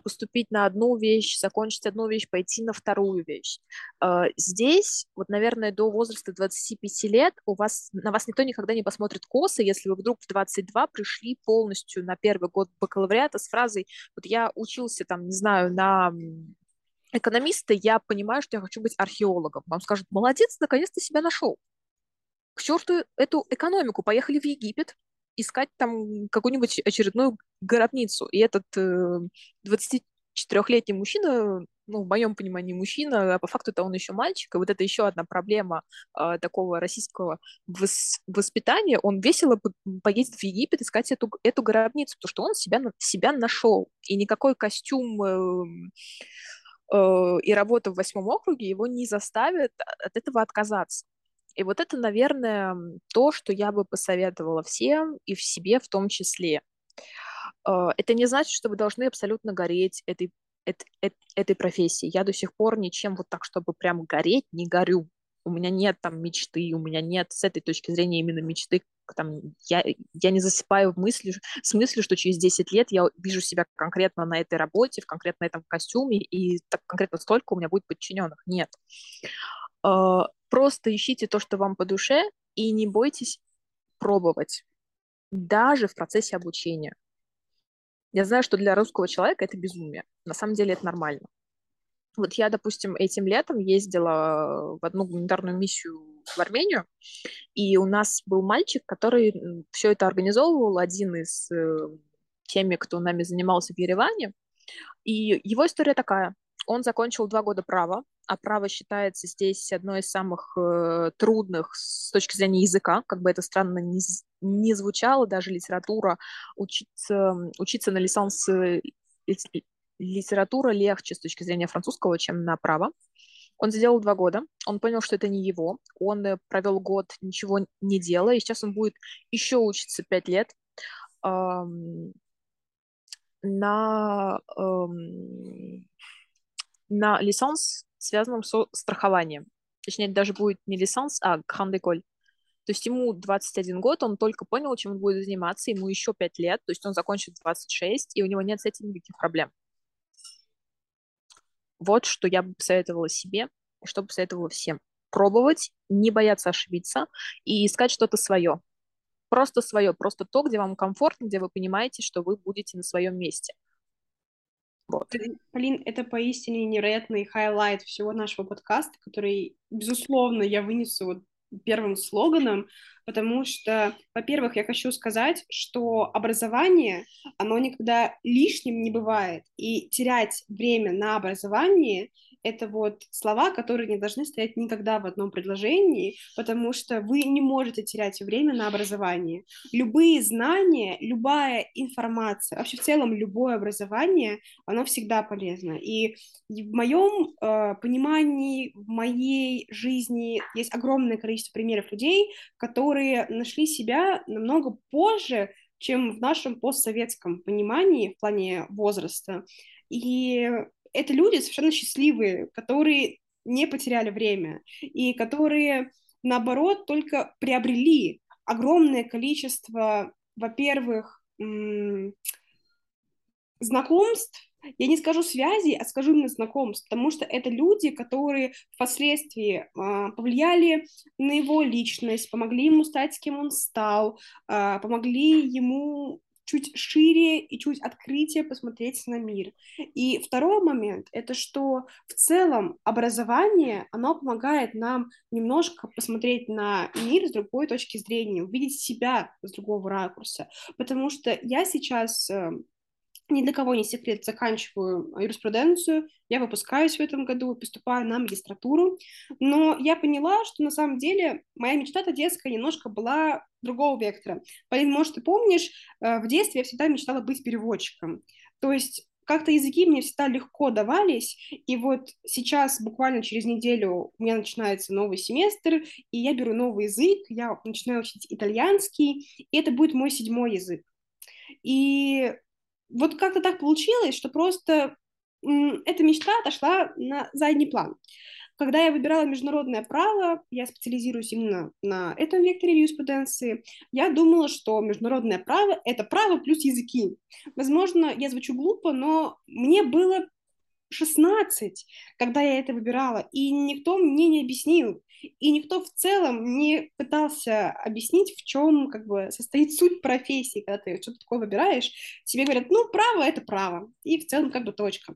поступить на одну вещь, закончить одну вещь, пойти на вторую вещь. Здесь, вот, наверное, до возраста 25 лет на вас никто никогда не посмотрит косо, если вы вдруг в 22 пришли полностью на первый год бакалавриата с фразой: вот я учился там, не знаю, на... экономисты, я понимаю, что я хочу быть археологом. Вам скажут: молодец, наконец-то себя нашел. к черту эту экономику, поехали в Египет искать там какую-нибудь очередную гробницу. И этот 24-летний мужчина, ну, в моем понимании мужчина, а по факту-то он еще мальчик, и вот это еще одна проблема такого российского воспитания, он весело поедет в Египет искать эту гробницу, потому что он себя нашел, и никакой костюм и работа в 8-м округе его не заставит от этого отказаться. И вот это, наверное, то, что я бы посоветовала всем, и в себе в том числе. Это не значит, что вы должны абсолютно гореть этой профессии. Я до сих пор ничем вот так, чтобы прям гореть, не горю. У меня нет там мечты, у меня нет с этой точки зрения именно мечты. Там, я не засыпаю с мыслью, что через 10 лет я вижу себя конкретно на этой работе, в конкретно этом костюме, и так конкретно столько у меня будет подчиненных. Нет. Просто ищите то, что вам по душе, и не бойтесь пробовать, даже в процессе обучения. Я знаю, что для русского человека это безумие. На самом деле это нормально. Вот я, допустим, этим летом ездила в одну гуманитарную миссию в Армению, и у нас был мальчик, который все это организовывал, один из теми, кто нами занимался в Ереване. И его история такая. Он закончил 2 года права, а право считается здесь одной из самых трудных с точки зрения языка, как бы это странно не звучало, даже литература, учиться на Licence литература легче с точки зрения французского, чем на право. Он сделал 2 года, он понял, что это не его, он провел год, ничего не делая, и сейчас он будет еще учиться 5 лет на Licence, связанном со страхованием. Точнее, это даже будет не Licence, а Grande École. То есть ему 21 год, он только понял, чем он будет заниматься, ему еще 5 лет, то есть он закончит 26, и у него нет с этим никаких проблем. Вот что я бы посоветовала себе, и что бы посоветовала всем. Пробовать, не бояться ошибиться и искать что-то свое. Просто свое, просто то, где вам комфортно, где вы понимаете, что вы будете на своем месте. Вот. Полин, это поистине невероятный хайлайт всего нашего подкаста, который, безусловно, я вынесу вот первым слоганом, потому что, во-первых, я хочу сказать, что образование, оно никогда лишним не бывает, и терять время на образование — это вот слова, которые не должны стоять никогда в одном предложении, потому что вы не можете терять время на образование. Любые знания, любая информация, вообще в целом любое образование, оно всегда полезно. И в моем понимании, в моей жизни есть огромное количество примеров людей, которые нашли себя намного позже, чем в нашем постсоветском понимании в плане возраста. И это люди совершенно счастливые, которые не потеряли время и которые, наоборот, только приобрели огромное количество, во-первых, знакомств, я не скажу связей, а скажу именно знакомств, потому что это люди, которые впоследствии повлияли на его личность, помогли ему стать, с кем он стал, помогли ему чуть шире и чуть открытие посмотреть на мир. И второй момент, это что в целом образование, оно помогает нам немножко посмотреть на мир с другой точки зрения, увидеть себя с другого ракурса, потому что я сейчас... Ни для кого не секрет, заканчиваю юриспруденцию, я выпускаюсь в этом году, поступаю на магистратуру, но я поняла, что на самом деле моя мечта-то детская немножко была другого вектора. Полин, может, ты помнишь, в детстве я всегда мечтала быть переводчиком, то есть как-то языки мне всегда легко давались, и вот сейчас, буквально через неделю, у меня начинается новый семестр, и я беру новый язык, я начинаю учить итальянский, и это будет мой 7-й язык. И вот как-то так получилось, что просто эта мечта отошла на задний план. Когда я выбирала международное право, я специализируюсь именно на этом векторе юриспруденции, я думала, что международное право — это право плюс языки. Возможно, я звучу глупо, но мне было 16, когда я это выбирала, и никто мне не объяснил, и никто в целом не пытался объяснить, в чем как бы состоит суть профессии, когда ты что-то такое выбираешь, тебе говорят, ну, право — это право, и в целом как бы точка.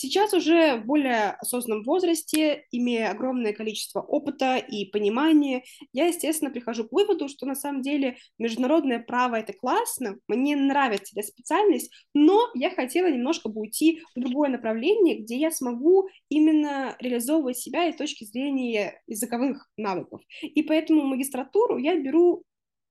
Сейчас уже в более осознанном возрасте, имея огромное количество опыта и понимания, я, естественно, прихожу к выводу, что на самом деле международное право — это классно, мне нравится эта специальность, но я хотела немножко бы уйти в другое направление, где я смогу именно реализовывать себя с точки зрения языковых навыков. И поэтому магистратуру я беру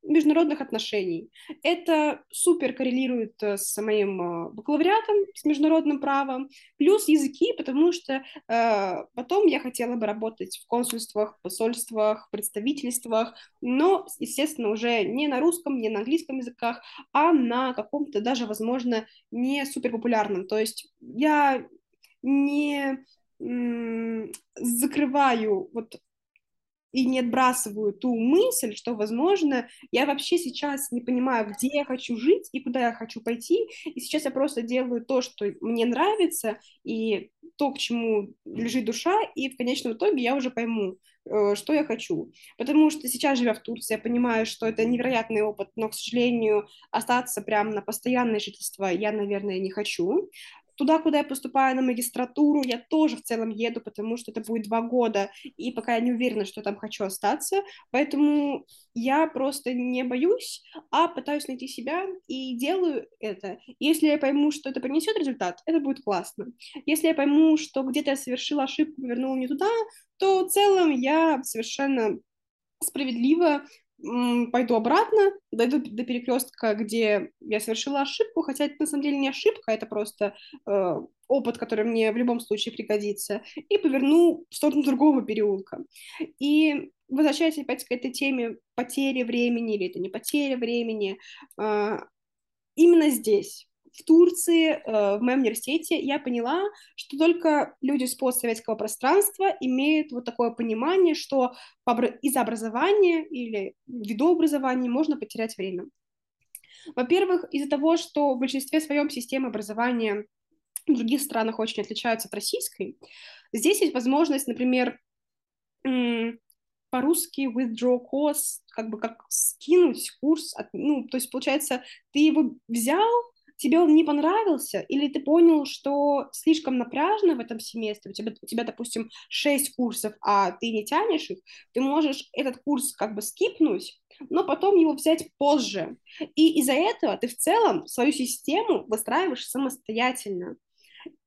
международных отношений. Это супер коррелирует с моим бакалавриатом, с международным правом, плюс языки, потому что потом я хотела бы работать в консульствах, посольствах, представительствах, но, естественно, уже не на русском, не на английском языках, а на каком-то даже, возможно, не супер популярном. То есть я не закрываю вот и не отбрасываю ту мысль, что, возможно, я вообще сейчас не понимаю, где я хочу жить и куда я хочу пойти, и сейчас я просто делаю то, что мне нравится, и то, к чему лежит душа, и в конечном итоге я уже пойму, что я хочу. Потому что сейчас, живя в Турции, я понимаю, что это невероятный опыт, но, к сожалению, остаться прям на постоянное жительство я, наверное, не хочу. Туда, куда я поступаю на магистратуру, я тоже в целом еду, потому что это будет 2 года, и пока я не уверена, что там хочу остаться, поэтому я просто не боюсь, а пытаюсь найти себя и делаю это. Если я пойму, что это принесет результат, это будет классно. Если я пойму, что где-то я совершила ошибку, повернула не туда, то в целом я совершенно справедливо пойду обратно, дойду до перекрестка, где я совершила ошибку, хотя это на самом деле не ошибка, это просто опыт, который мне в любом случае пригодится, и поверну в сторону другого переулка. И возвращаясь опять к этой теме потери времени или это не потеря времени, именно здесь, в Турции, в моем университете, я поняла, что только люди с постсоветского пространства имеют вот такое понимание, что из-за образования или ввиду образования можно потерять время. Во-первых, из-за того, что в большинстве своем система образования в других странах очень отличается от российской, здесь есть возможность, например, по-русски withdraw course, как бы как скинуть курс, то есть, получается, ты его взял, тебе он не понравился, или ты понял, что слишком напряжно в этом семестре, у тебя, допустим, 6 курсов, а ты не тянешь их, ты можешь этот курс как бы скипнуть, но потом его взять позже. И из-за этого ты в целом свою систему выстраиваешь самостоятельно.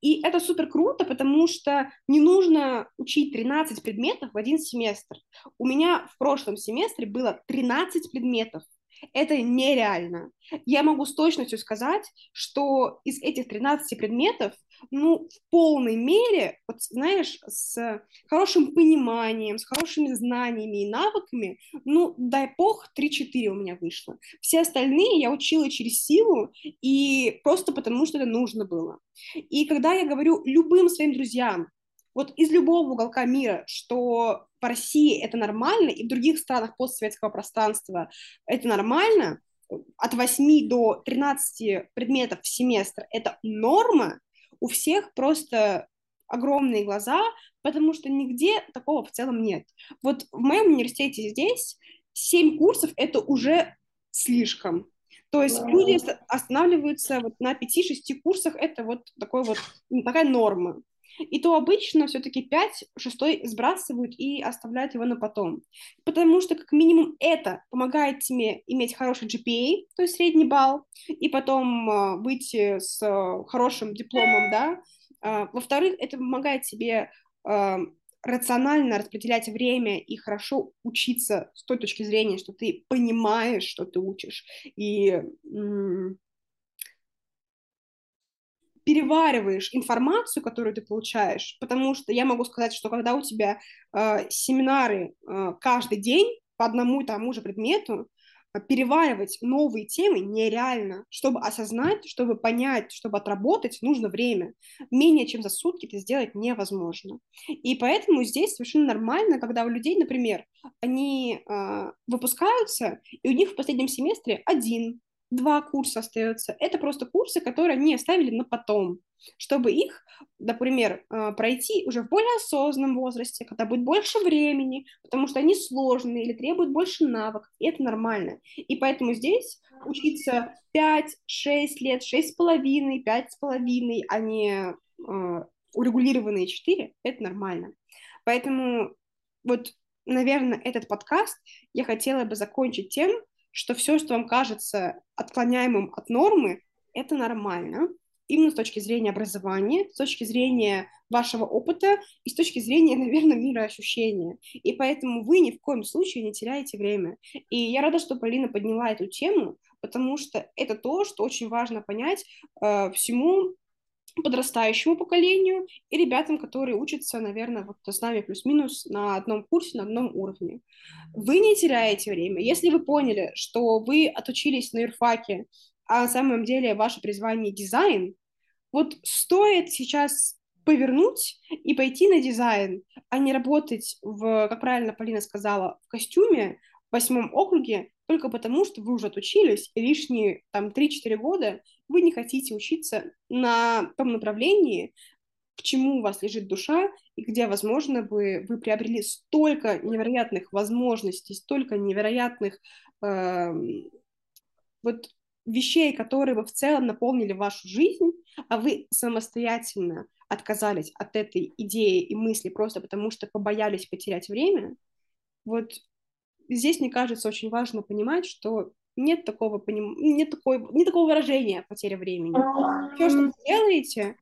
И это супер круто, потому что не нужно учить 13 предметов в один семестр. У меня в прошлом семестре было 13 предметов. Это нереально. Я могу с точностью сказать, что из этих 13 предметов, в полной мере, с хорошим пониманием, с хорошими знаниями и навыками, дай бог, 3-4 у меня вышло. Все остальные я учила через силу и просто потому, что это нужно было. И когда я говорю любым своим друзьям, вот из любого уголка мира, что в России это нормально, и в других странах постсоветского пространства это нормально, от 8 до 13 предметов в семестр это норма, у всех просто огромные глаза, потому что нигде такого в целом нет. Вот в моем университете здесь 7 курсов это уже слишком. То есть люди останавливаются на 5-6 курсах, это такая норма. И то обычно все-таки 5-6 сбрасывают и оставляют его на потом. Потому что, как минимум, это помогает тебе иметь хороший GPA, то есть средний балл, и потом выйти с хорошим дипломом, да. Во-вторых, это помогает тебе рационально распределять время и хорошо учиться с той точки зрения, что ты понимаешь, что ты учишь, и перевариваешь информацию, которую ты получаешь, потому что я могу сказать, что когда у тебя семинары каждый день по одному и тому же предмету, переваривать новые темы нереально. Чтобы осознать, чтобы понять, чтобы отработать, нужно время. Менее чем за сутки это сделать невозможно. И поэтому здесь совершенно нормально, когда у людей, например, они выпускаются, и у них в последнем семестре 1-2 курса остается. Это просто курсы, которые они оставили на потом, чтобы их, например, пройти уже в более осознанном возрасте, когда будет больше времени, потому что они сложные или требуют больше навыков, и это нормально. И поэтому здесь учиться 5-6 лет, 6,5, 5,5, а не урегулированные 4, это нормально. Поэтому вот, наверное, этот подкаст я хотела бы закончить тем, что все, что вам кажется отклоняемым от нормы, это нормально, именно с точки зрения образования, с точки зрения вашего опыта и с точки зрения, наверное, мироощущения. И поэтому вы ни в коем случае не теряете время. И я рада, что Полина подняла эту тему, потому что это то, что очень важно понять всему подрастающему поколению и ребятам, которые учатся, наверное, вот с нами плюс-минус на одном курсе, на одном уровне. Вы не теряете время. Если вы поняли, что вы отучились на юрфаке, а на самом деле ваше призвание дизайн, вот стоит сейчас повернуть и пойти на дизайн, а не работать, как правильно Полина сказала, в костюме в 8 округе, только потому, что вы уже отучились, и лишние там 3-4 года вы не хотите учиться на том направлении, к чему у вас лежит душа, и где, возможно, вы приобрели столько невероятных возможностей, столько невероятных вещей, которые бы в целом наполнили вашу жизнь, а вы самостоятельно отказались от этой идеи и мысли просто потому, что побоялись потерять время. Вот здесь, мне кажется, очень важно понимать, что нет такого выражения «потеря времени». Все, что вы делаете,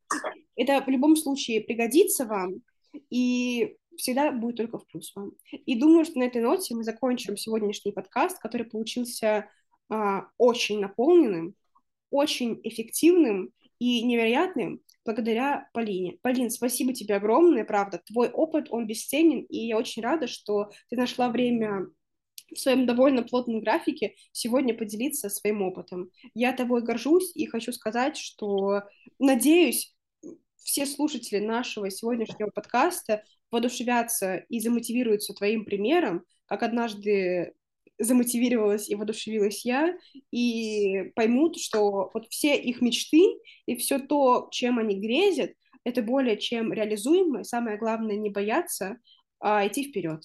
это в любом случае пригодится вам, и всегда будет только в плюс вам. И думаю, что на этой ноте мы закончим сегодняшний подкаст, который получился очень наполненным, очень эффективным и невероятным благодаря Полине. Полин, спасибо тебе огромное, правда. Твой опыт, он бесценен, и я очень рада, что ты нашла время в своем довольно плотном графике сегодня поделиться своим опытом. Я тобой горжусь и хочу сказать, что, надеюсь, все слушатели нашего сегодняшнего подкаста воодушевятся и замотивируются твоим примером, как однажды замотивировалась и воодушевилась я, и поймут, что вот все их мечты и все то, чем они грезят, это более чем реализуемо, и самое главное не бояться, а идти вперед.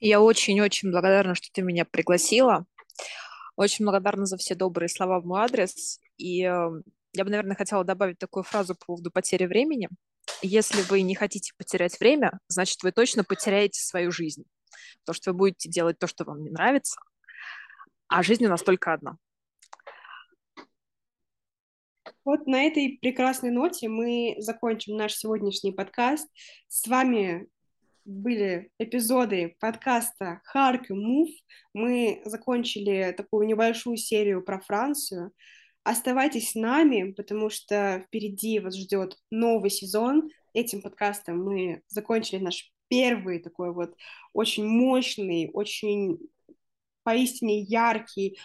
Я очень-очень благодарна, что ты меня пригласила, очень благодарна за все добрые слова в мой адрес, и я бы, наверное, хотела добавить такую фразу по поводу потери времени. Если вы не хотите потерять время, значит, вы точно потеряете свою жизнь. То, что вы будете делать то, что вам не нравится, а жизнь у нас только одна. Вот на этой прекрасной ноте мы закончим наш сегодняшний подкаст. С вами были эпизоды подкаста Харьков Мув. Мы закончили такую небольшую серию про Францию. Оставайтесь с нами, потому что впереди вас ждет новый сезон. Этим подкастом мы закончили наш первый такой вот очень мощный, очень поистине яркий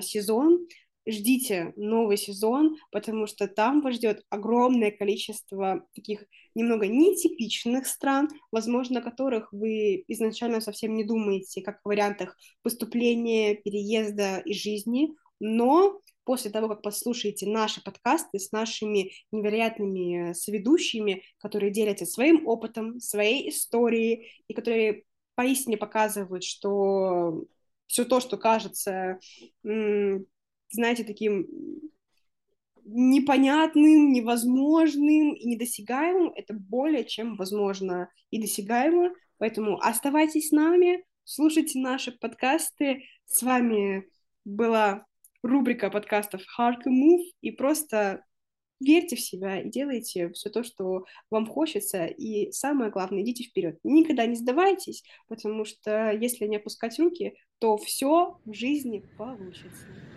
сезон. Ждите новый сезон, потому что там вас ждет огромное количество таких немного нетипичных стран, возможно, о которых вы изначально совсем не думаете, как в вариантах поступления, переезда и жизни, но после того, как послушаете наши подкасты с нашими невероятными соведущими, которые делятся своим опытом, своей историей, и которые поистине показывают, что все то, что кажется, знаете, таким непонятным, невозможным и недосягаемым, это более чем возможно и досягаемо. Поэтому оставайтесь с нами, слушайте наши подкасты. С вами была рубрика подкастов Hard to Move, и просто верьте в себя и делайте все то, что вам хочется, и самое главное, идите вперед. Никогда не сдавайтесь, потому что если не опускать руки, то все в жизни получится.